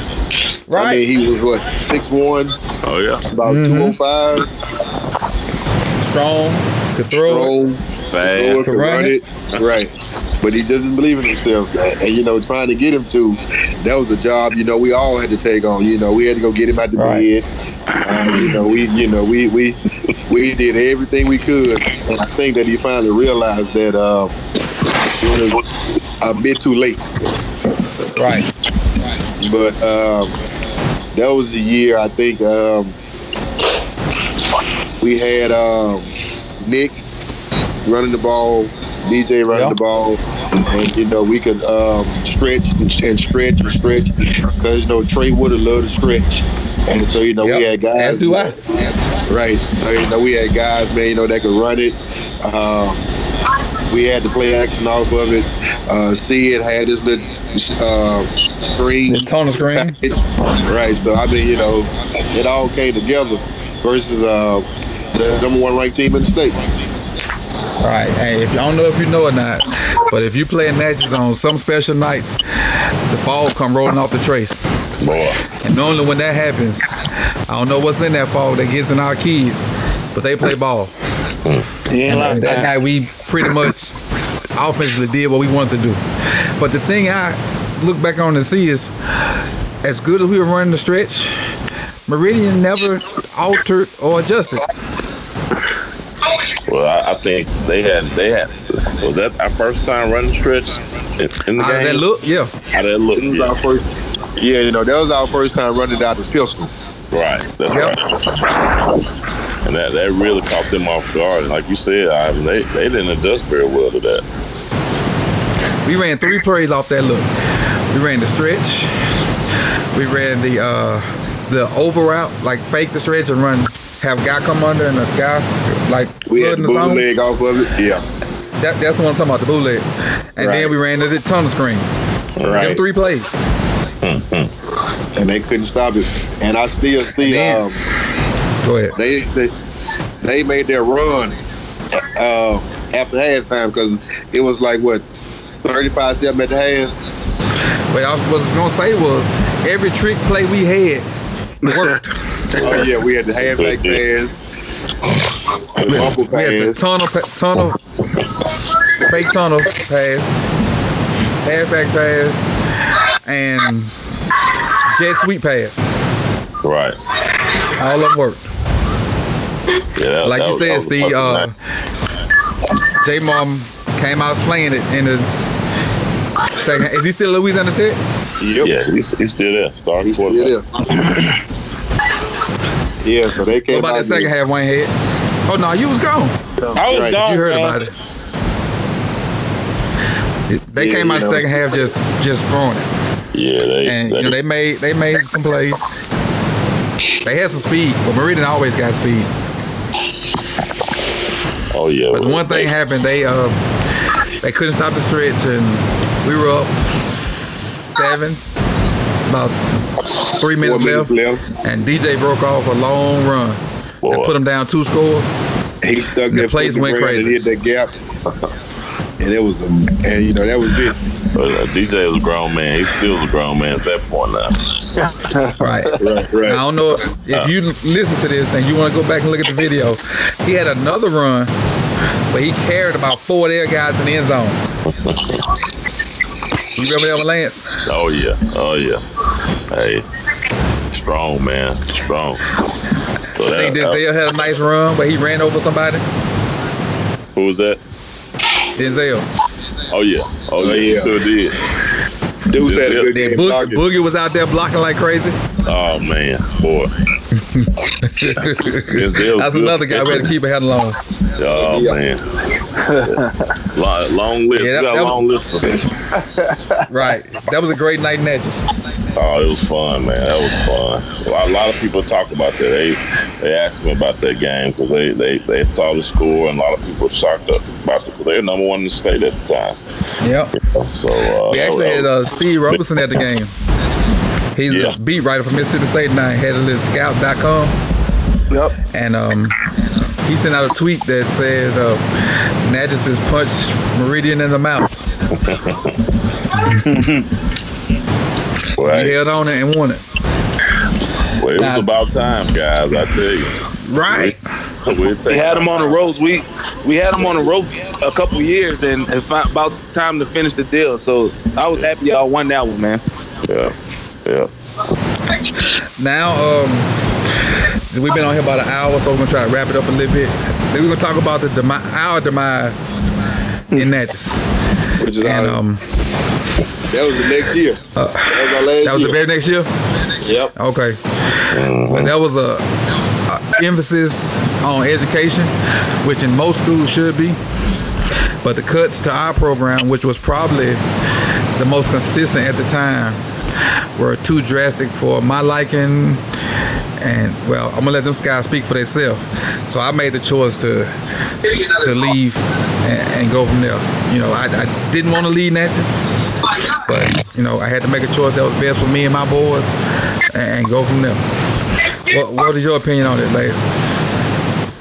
Right. I mean, he was, 6'1"? Oh, yeah. About 205. Strong. Could throw. Fast. Could run it. Right. But he doesn't believe in himself, and trying to get him to, that was a job. We all had to take on. We had to go get him out the bed. We did everything we could, and I think that he finally realized that it was a bit too late. Right. But that was the year I think we had Nick running the ball. DJ running the ball, and we could stretch, because Trey would have loved to stretch, and so we had guys. As do I. Right. So, you know, we had guys, man, you know, that could run it. We had to play action off of it. Sid had this little screen. The tunnel screen. Right. So, I mean, you know, it all came together versus the number one ranked team in the state. All right. Hey, if you, I don't know if you know or not, but if you play Natchez on some special nights, the fall come rolling off the trace. Boy. And normally when that happens, I don't know what's in that fall that gets in our kids, but they play ball. Yeah, like that night we pretty much offensively did what we wanted to do. But the thing I look back on and see is, as good as we were running the stretch, Meridian never altered or adjusted. Well, I think they had. Was that our first time running the stretch in the game? How did that look? Yeah. How did that look? It was our first. Yeah, you know, that was our first time running out of pistol. Right. That's yep. Right. And that really caught them off guard. And like you said, I mean, they didn't adjust very well to that. We ran three plays off that look. We ran the stretch. We ran the over route, like fake the stretch and run, have a guy come under and a guy like we had the bootleg off of it. Yeah. That's the one I'm talking about, the bootleg. And right. Then we ran the tunnel screen. Right. Them three plays. Mm-hmm. And they couldn't stop it. And I still see. Then, go ahead. They made their run after halftime because it was like, what, 35-7 at the half? What I was going to say was every trick play we had worked. Oh, yeah, we had the halfback pass. We had the tunnel fake tunnel pass, halfback pass, and jet sweep pass. Right. All of them worked. Yeah, like you said, Steve, J Mom came out slaying it in the second. Is he still Louisiana Tech? Yep. Yeah, he's still there. He's still there. Yeah, so they came out. What about that second half, Wayne Head? Oh, no, you was gone. I was gone. You heard about it. They came out the second half just throwing it. Yeah, they made some plays. They had some speed, but Meridian always got speed. Oh yeah. But one thing happened, they couldn't stop the stretch, and we were up 7, about 4 minutes left, and DJ broke off a long run. Boy. And put him down 2 scores. He stuck that place went crazy. And hit that gap, and it was, and you know that was it. DJ was a grown man. He still was a grown man at that point now. Right. Now, I don't know if you listen to this and you want to go back and look at the video. He had another run, but he carried about 4 of their guys in the end zone. You remember that one, Lance? Oh yeah. Hey, strong man, strong. So I think Denzel had a nice run, but he ran over somebody. Who was that? Denzel. Oh yeah. He sure did. Dude had a good game. Boogie was out there blocking like crazy. Oh man, boy. That's another guy ready to keep a head alone. Oh man. Long list. Yeah, that long list for him. Right. That was a great night in Natchez. Oh, it was fun, man. That was fun. A lot of people talk about that. They asked me about that game because they saw the score, and a lot of people were shocked up about it because they were number one in the state at the time. Yep. Yeah, so we actually had Steve Robinson at the game. He's a beat writer for Mississippi State now. Headed to scout.com. Yep. And he sent out a tweet that said, Natchez has punched Meridian in the mouth. Well, we held on it and won it. Well, it was about time, guys, I tell you. Right. We had them on the ropes. We had them on the ropes a couple years, and it's about time to finish the deal. So I was happy y'all won that one, man. Yeah. Now, we've been on here about an hour, so we're going to try to wrap it up a little bit. Then we're going to talk about our demise in Natchez. Which is that was the next year. That was the very next year? Yep. Okay. Well, that was an emphasis on education, which in most schools should be. But the cuts to our program, which was probably the most consistent at the time, were too drastic for my liking And well, I'm gonna let those guys speak for themselves. So I made the choice to leave and go from there. You know, I didn't want to leave Natchez, but you know, I had to make a choice that was best for me and my boys, and go from there. What is your opinion on it, Lance?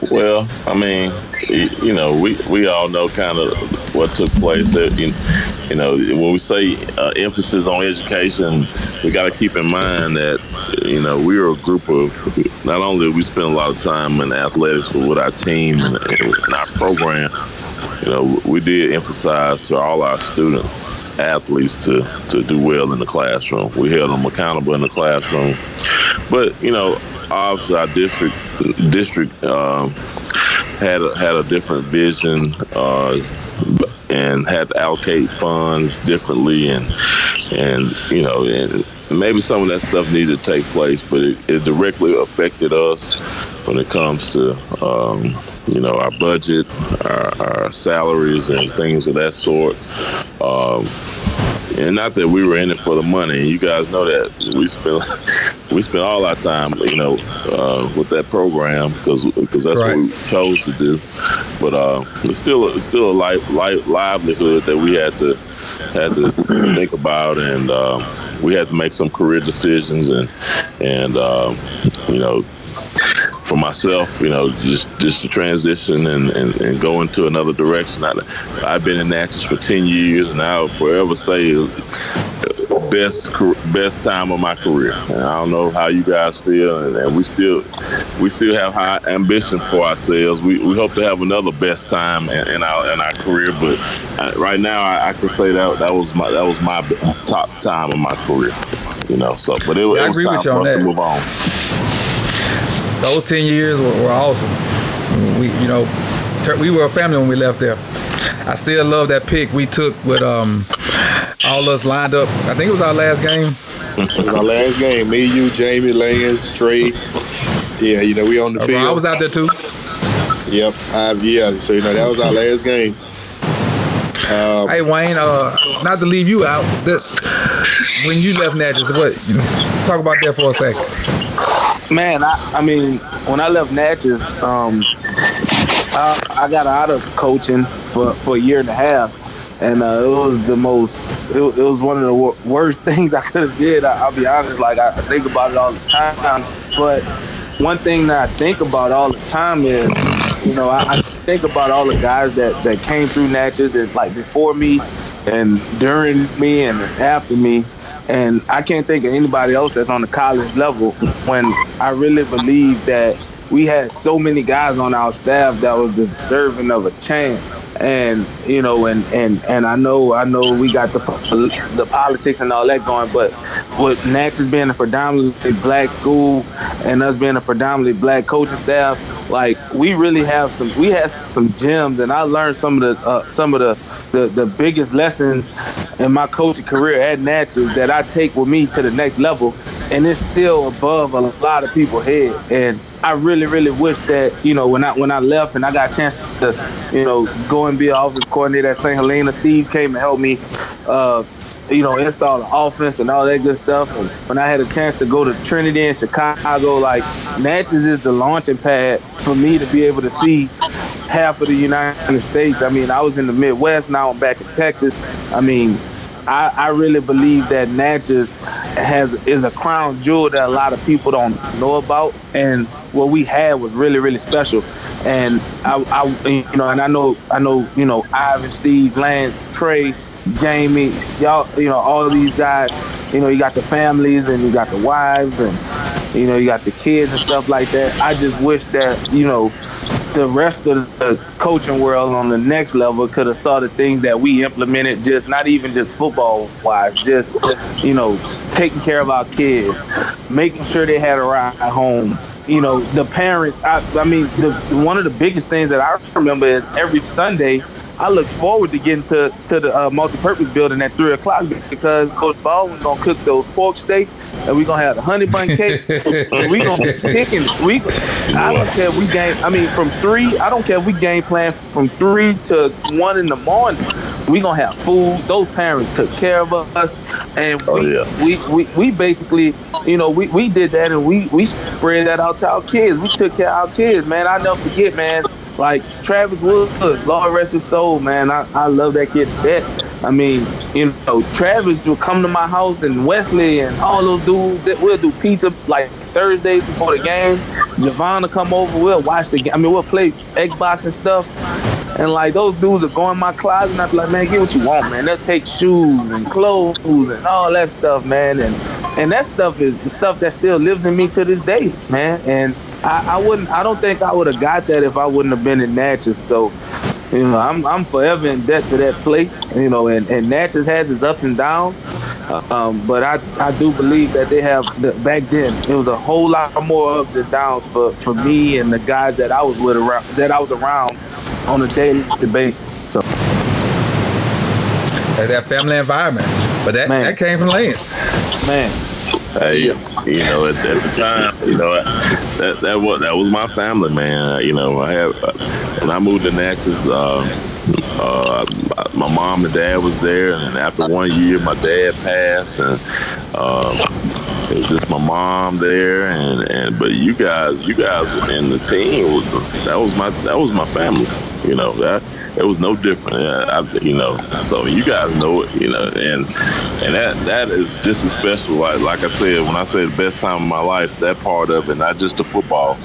Well, I mean, you know, we all know kind of what took place. You know, when we say emphasis on education, we got to keep in mind that, you know, we were a group of, not only did we spend a lot of time in athletics, but with our team and our program, you know, we did emphasize to all our student athletes to do well in the classroom. We held them accountable in the classroom. But, you know, obviously our district had a different vision and had to allocate funds differently, and you know, and maybe some of that stuff needed to take place, but it directly affected us when it comes to you know, our budget, our salaries, and things of that sort. And not that we were in it for the money. You guys know that we spent all our time, you know, with that program because that's right. What we chose to do. But it's still a livelihood that we had to think about, and we had to make some career decisions, and you know. For myself, you know, just to transition and go into another direction. I've been in Natchez for 10 years, and I'll forever say best time of my career. And I don't know how you guys feel, and we still have high ambition for ourselves. We hope to have another best time in our career, but right now I can say that was my top time of my career. You know, so but it, yeah, it was time for us to move on. Those 10 years were awesome. We were a family when we left there. I still love that pick we took with all us lined up. I think it was our last game. It was our last game. Me, you, Jamie, Lance, Trey. Yeah, you know, we on the field. I was out there too. Yep. So, you know, that was our last game. Hey, Wayne, not to leave you out, when you left Natchez, talk about that for a second. Man, I mean, when I left Natchez, I got out of coaching for a year and a half, and it was it was one of the worst things I could have did. I'll be honest, like I think about it all the time. But one thing that I think about all the time is, you know, I think about all the guys that came through Natchez, and like before me, and during me, and after me. And I can't think of anybody else that's on the college level, when I really believe that we had so many guys on our staff that was deserving of a chance. And, you know, and I know we got the politics and all that going, but with Natchez being a predominantly black school and us being a predominantly black coaching staff, like we had some gems, and I learned some of the biggest lessons in my coaching career at Natchez that I take with me to the next level, and it's still above a lot of people's head. And I really, really wish that, you know, when I left and I got a chance to, you know, go and be an offensive coordinator at St. Helena, Steve came and helped me, you know, install the offense and all that good stuff. And when I had a chance to go to Trinity in Chicago, like Natchez is the launching pad for me to be able to see half of the United States. I mean, I was in the Midwest, now I'm back in Texas. I mean, I really believe that Natchez is a crown jewel that a lot of people don't know about, and what we had was really, really special. And I know, you know, Ivan, Steve, Lance, Trey, Jamie, y'all, you know, all these guys, you know, you got the families and you got the wives and, you know, you got the kids and stuff like that. I just wish that, you know, the rest of the coaching world on the next level could have saw the things that we implemented, just not even just football-wise, just, you know, taking care of our kids, making sure they had a ride home. You know, the parents, I mean, one of the biggest things that I remember is every Sunday, I look forward to getting to the multi-purpose building at 3 o'clock because Coach Baldwin's going to cook those pork steaks, and we're going to have the honey bun cake, and we're going to chicken. I don't care if we game, I mean, from 3, I don't care if we game plan from 3 to 1 in the morning. we gonna have food. Those parents took care of us, and we basically, you know, we did that, and we spread that out to our kids. We took care of our kids, man. I never forget, man. Like Travis Woods, Lord rest his soul, man. I love that kid to death. I mean, you know, Travis would come to my house, and Wesley and all those dudes that we'll do pizza like Thursdays before the game. Javon will come over, we'll watch the game. I mean, we'll play Xbox and stuff. And like those dudes would go in my closet, and I'd be like, man, get what you want, man. They'll take shoes and clothes and all that stuff, man. And that stuff is the stuff that still lives in me to this day, man. And I don't think I would have got that if I wouldn't have been in Natchez. So, you know, I'm forever in debt to that place, you know, and Natchez has its ups and downs. But I do believe that they have, back then, it was a whole lot more ups and downs for me and the guys that I was with around, that I was around on a daily basis. So. That family environment. But that came from Lance. Man. Hey, you know, at the time, you know, that was my family, man. You know, when I moved to Natchez, my mom and dad was there, and after 1 year, my dad passed, and it was just my mom there, and but you guys were in the team. That was my family, you know. That it was no different, you know. So you guys know it, you know, and that is just as special. Like I said, when I say the best time of my life, that part of it, not just the football.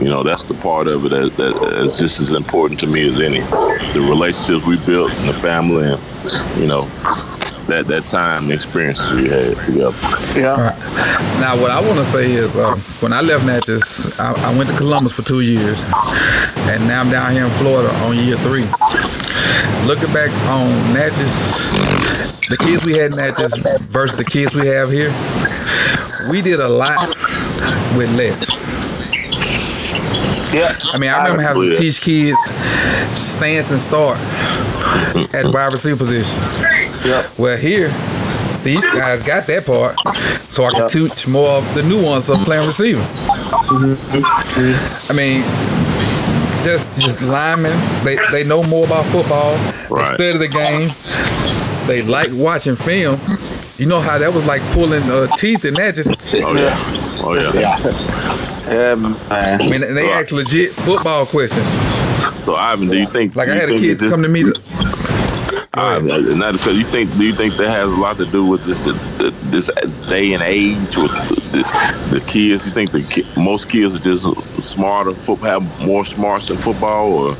You know, that's the part of it that is just as important to me as any. The relationships we built and the family, and, you know, that time, the experiences we had together. Yeah. Right. Now, what I want to say is when I left Natchez, I went to Columbus for 2 years, and now I'm down here in Florida on year 3. Looking back on Natchez, the kids we had in Natchez versus the kids we have here, we did a lot with less. Yeah. I mean, I remember having to teach kids stance and start at wide receiver position. Yeah. Well, here, these guys got that part, so I can teach more of the nuance of playing receiver. Mm-hmm. I mean, just linemen, they know more about football. Right. They study the game. They like watching film. You know how that was like pulling teeth and that just... Oh, yeah. Yeah, man. I mean, they ask legit football questions. So, Ivan, do you think? Like, I had a kid come to me. Do you think that has a lot to do with just this day and age with the kids? You think most kids are just smarter, have more smarts in football, or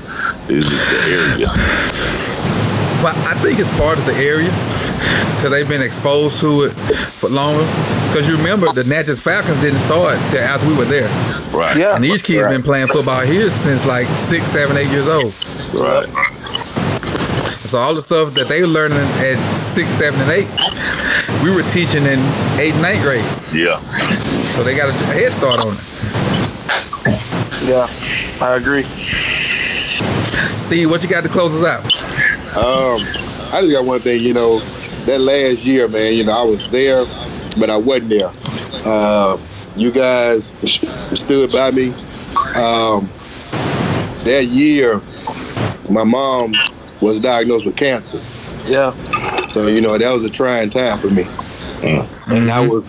is it the area? Well, I think it's part of the area because they've been exposed to it for longer. Because you remember the Natchez Falcons didn't start till after we were there. Right. Yeah. And these kids been playing football here since like 7, 8 years old. Right. So all the stuff that they were learning at 6, 7, and 8, we were teaching in 8th and 9th grade. Yeah. So they got a head start on it. Yeah, I agree. Steve, what you got to close us out? I just got one thing, you know, that last year, man, you know, I was there, but I wasn't there. You guys stood by me. That year, my mom was diagnosed with cancer. Yeah. So, you know, that was a trying time for me. Mm-hmm. And I was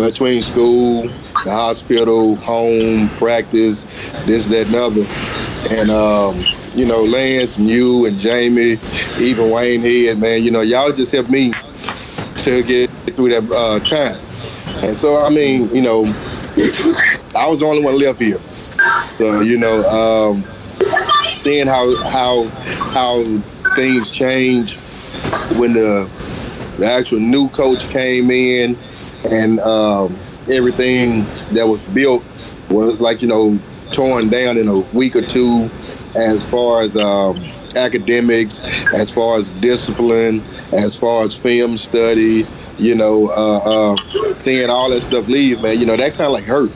between school, the hospital, home, practice, this, that, and other. And, you know, Lance and you and Jamie, even Wayne Head, man, you know, y'all just helped me to get through that time. And so, I mean, you know, I was the only one left here. So, you know, seeing how things change when the actual new coach came in and everything that was built was like, you know, torn down in a week or two. As far as academics, as far as discipline, as far as film study, you know, seeing all that stuff leave, man, you know, that kind of like hurt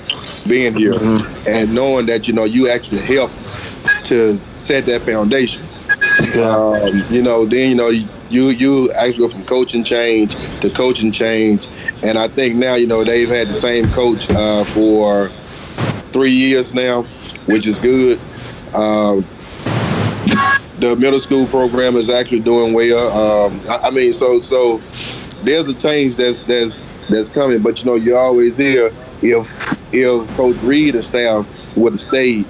being here. Mm-hmm. And knowing that, you know, you actually helped to set that foundation. You know, then, you know, you actually go from coaching change to coaching change. And I think now, you know, they've had the same coach for 3 years now, which is good. the middle school program is actually doing well. So there's a change that's coming. But you know, you always hear if Coach Reed and staff would have stayed,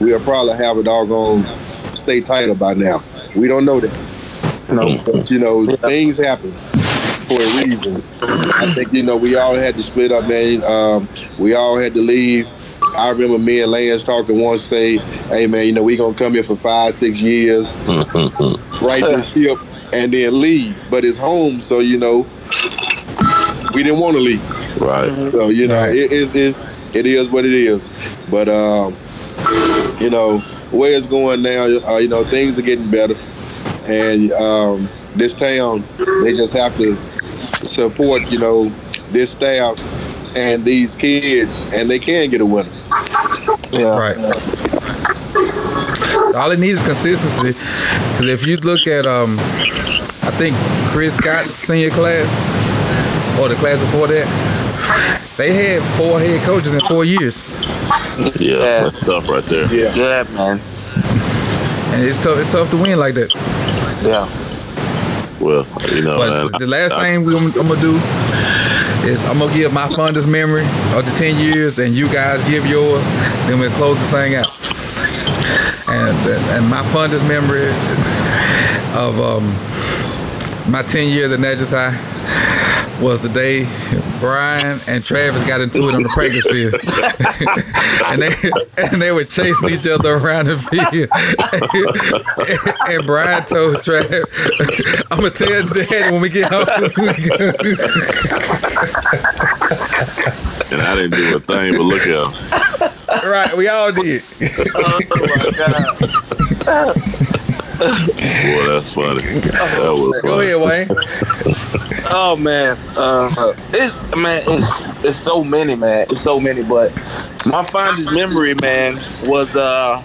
we'll probably have a doggone state title by now. We don't know that. No. But you know, things happen for a reason. I think, you know, we all had to split up, man. We all had to leave. I remember me and Lance talking once, say, hey, man, you know, we going to come here for 5-6 years, right this ship, and then leave. But it's home, so, you know, we didn't want to leave. Right. So, you know, it is what it is. But, you know, where it's going now, you know, things are getting better. And this town, they just have to support, you know, this staff and these kids, and they can get a winner. Yeah. Right. All it needs is consistency. Because if you look at, I think Chris Scott's senior class, or the class before that, they had 4 head coaches in 4 years. Yeah, that's tough right there. Yeah, yeah, man. And it's tough. It's tough to win like that. Yeah. Well, you know, but man, the last thing I'm gonna do is I'm gonna give my fondest memory of the 10 years, and you guys give yours. Then we'll close this thing out. And my fondest memory of my 10 years at Natchez High was the day Brian and Travis got into it on the practice field, and they were chasing each other around the field. And Brian told Travis, "I'm gonna tell Dad when we get home." And I didn't do a thing but look at him. Right, we all did. Oh my God! Boy, that's funny. That was funny. Go ahead, Wayne. Oh man, it's so many, man. It's so many, but my fondest memory, man, was the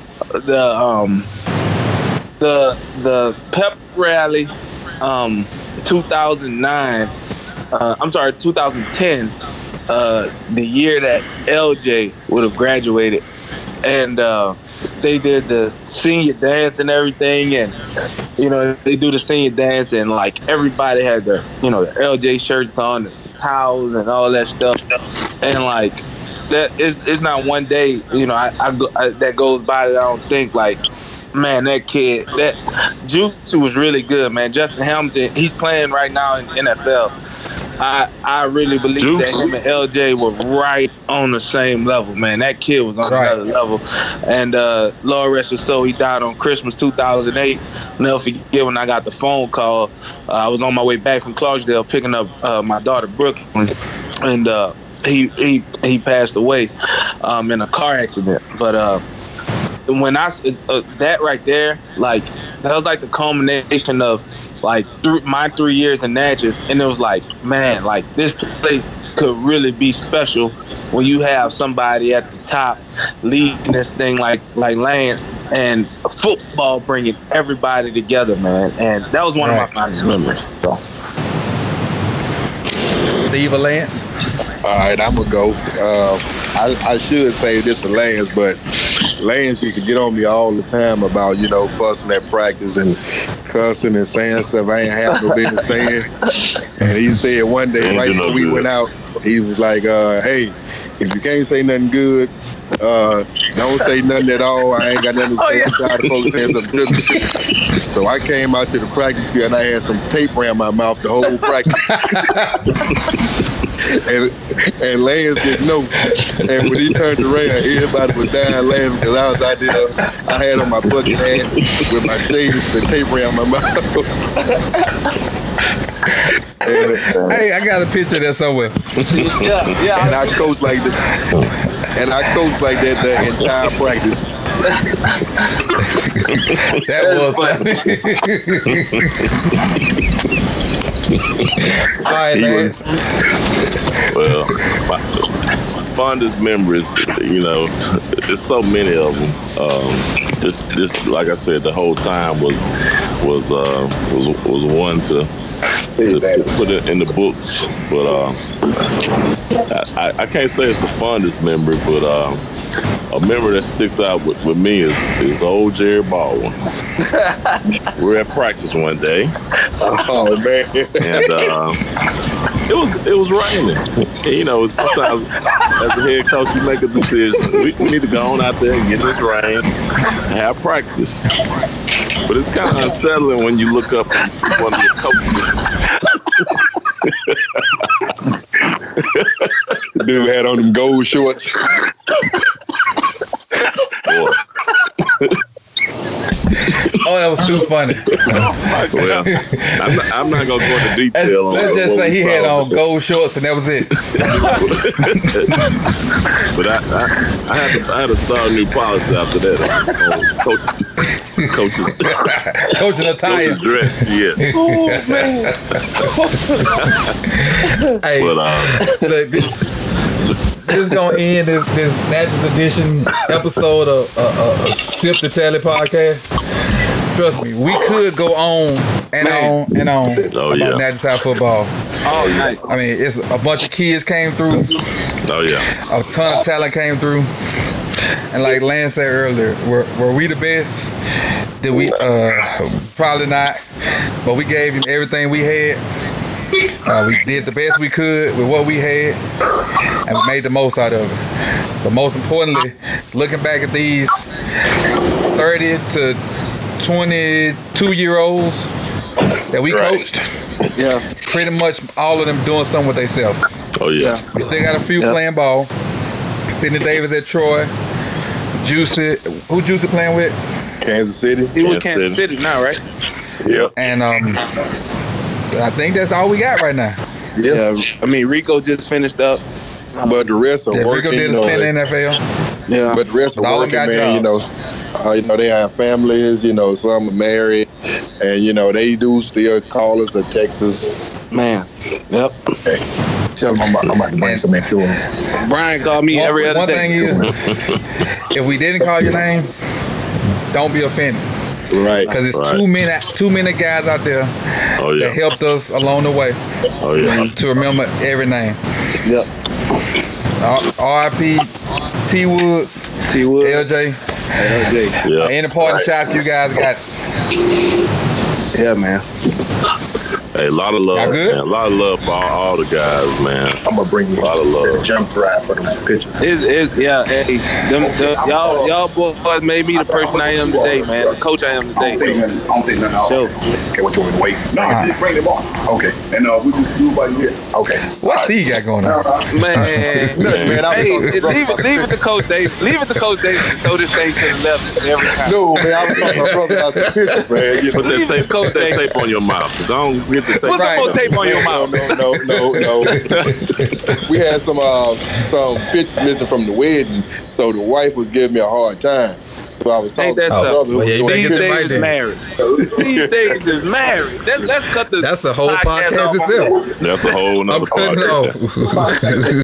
pep rally, 2009. 2010. The year that LJ would have graduated, and they did the senior dance and everything, and you know, they do the senior dance, and like everybody had their, you know, their LJ shirts on, the towels and all that stuff, and like that it's not one day, you know, I that goes by that I don't think like, man, that kid, that Juice was really good, man. Justin Hamilton, he's playing right now in the NFL. I really believe that him and LJ were right on the same level, man. That kid was on another level. And Lord rest his soul, he died on Christmas 2008. Never forget when I got the phone call. I was on my way back from Clarksdale picking up my daughter Brooklyn, and he passed away in a car accident. But when I that right there, like that was like the culmination of like my 3 years in Natchez, and it was like, man, like this place could really be special when you have somebody at the top leading this thing like Lance, and football bringing everybody together, man. And that was one of my fondest memories. So. Steve or Lance? All right, I'm gonna go. I should say this to Lance, but Lance used to get on me all the time about, you know, fussing at practice and cussing and saying stuff I ain't have no business saying. And he said one day, right before we went out, he was like, hey, if you can't say nothing good, don't say nothing at all. I ain't got nothing to say. So I came out to the practice field and I had some tape around my mouth the whole practice. And Lance didn't know. And when he turned around, everybody was dying laughing because I was out there. I had on my bucket hat with my shades and tape around my mouth. And, hey, I got a picture there somewhere. Yeah. And I coached like this. And I coached like that the entire practice. That was funny. All right, Lance. Well, my fondest memories, you know, there's so many of them. Just like I said, the whole time was one to put it in the books. But I can't say it's the fondest memory, but a memory that sticks out with me is old Jerry Baldwin. We're at practice one day. Oh man! And it was raining. You know, sometimes as a head coach, you make a decision. We need to go on out there and get in this rain and have practice. But it's kind of unsettling when you look up and see one of your coaches. Dude had on them gold shorts. Oh, that was too funny. Well, I'm not gonna go into detail. Let's just say he had on gold shorts and that was it. But I had to start a new policy after that. Coaching attire. Coaching dress, yeah. Oh man. Hey, this is gonna end this Natchez edition episode of Sit the Telly podcast. Trust me, we could go on and man. On and on about Natchez High football. Oh yeah. I mean, it's a bunch of kids came through. Oh yeah. A ton of talent came through. And like Lance said earlier, were we the best? Did we? Probably not. But we gave him everything we had. We did the best we could with what we had, and we made the most out of it. But most importantly, looking back at these 30 to 22-year-olds that we coached, yeah, pretty much all of them doing something with themselves. Oh yeah, we still got a few playing ball. Sidney Davis at Troy, Juicy. Who Juicy playing with? Kansas City. He with Kansas City now, right? Yep. And I think that's all we got right now. Yep. Yeah, I mean Rico just finished up, but the rest are working. Rico didn't stay in the NFL. Yeah, but the rest are working, man. You know. They have families, some are married, and, they do still call us a Texas. Man. Yep. Hey, tell them I'm about to bring something to them. Brian called me every other day. One thing is, if we didn't call your name, don't be offended. Right. Because it's too many guys out there that helped us along the way to remember every name. Yep. R.I.P. T Woods, LJ. Yeah. Any party shots you guys got? Yeah, man. Hey, a lot of love, man. A lot of love for all the guys, man. I'm gonna bring you a lot of love. Jump drive for the pictures. Hey, y'all boys made me the person I am today, man. The coach I am today. I don't think nothing. Okay, what you want to wait? No, just bring them on. Okay, and we just do by here. Okay. What's Steve got going on, man? Man, hey, leave it to Coach Davis. Leave it to Coach Davis to throw this thing to the left every time. No, man, I was talking my brother about some pictures, man. Put that tape on your mouth. Don't. Put some more tape on your mouth. No. We had some pictures missing from the wedding, so the wife was giving me a hard time. So I was talking to my brother. Steve Davis is married. Let's cut this. That's a whole podcast itself. That's a whole nother podcast.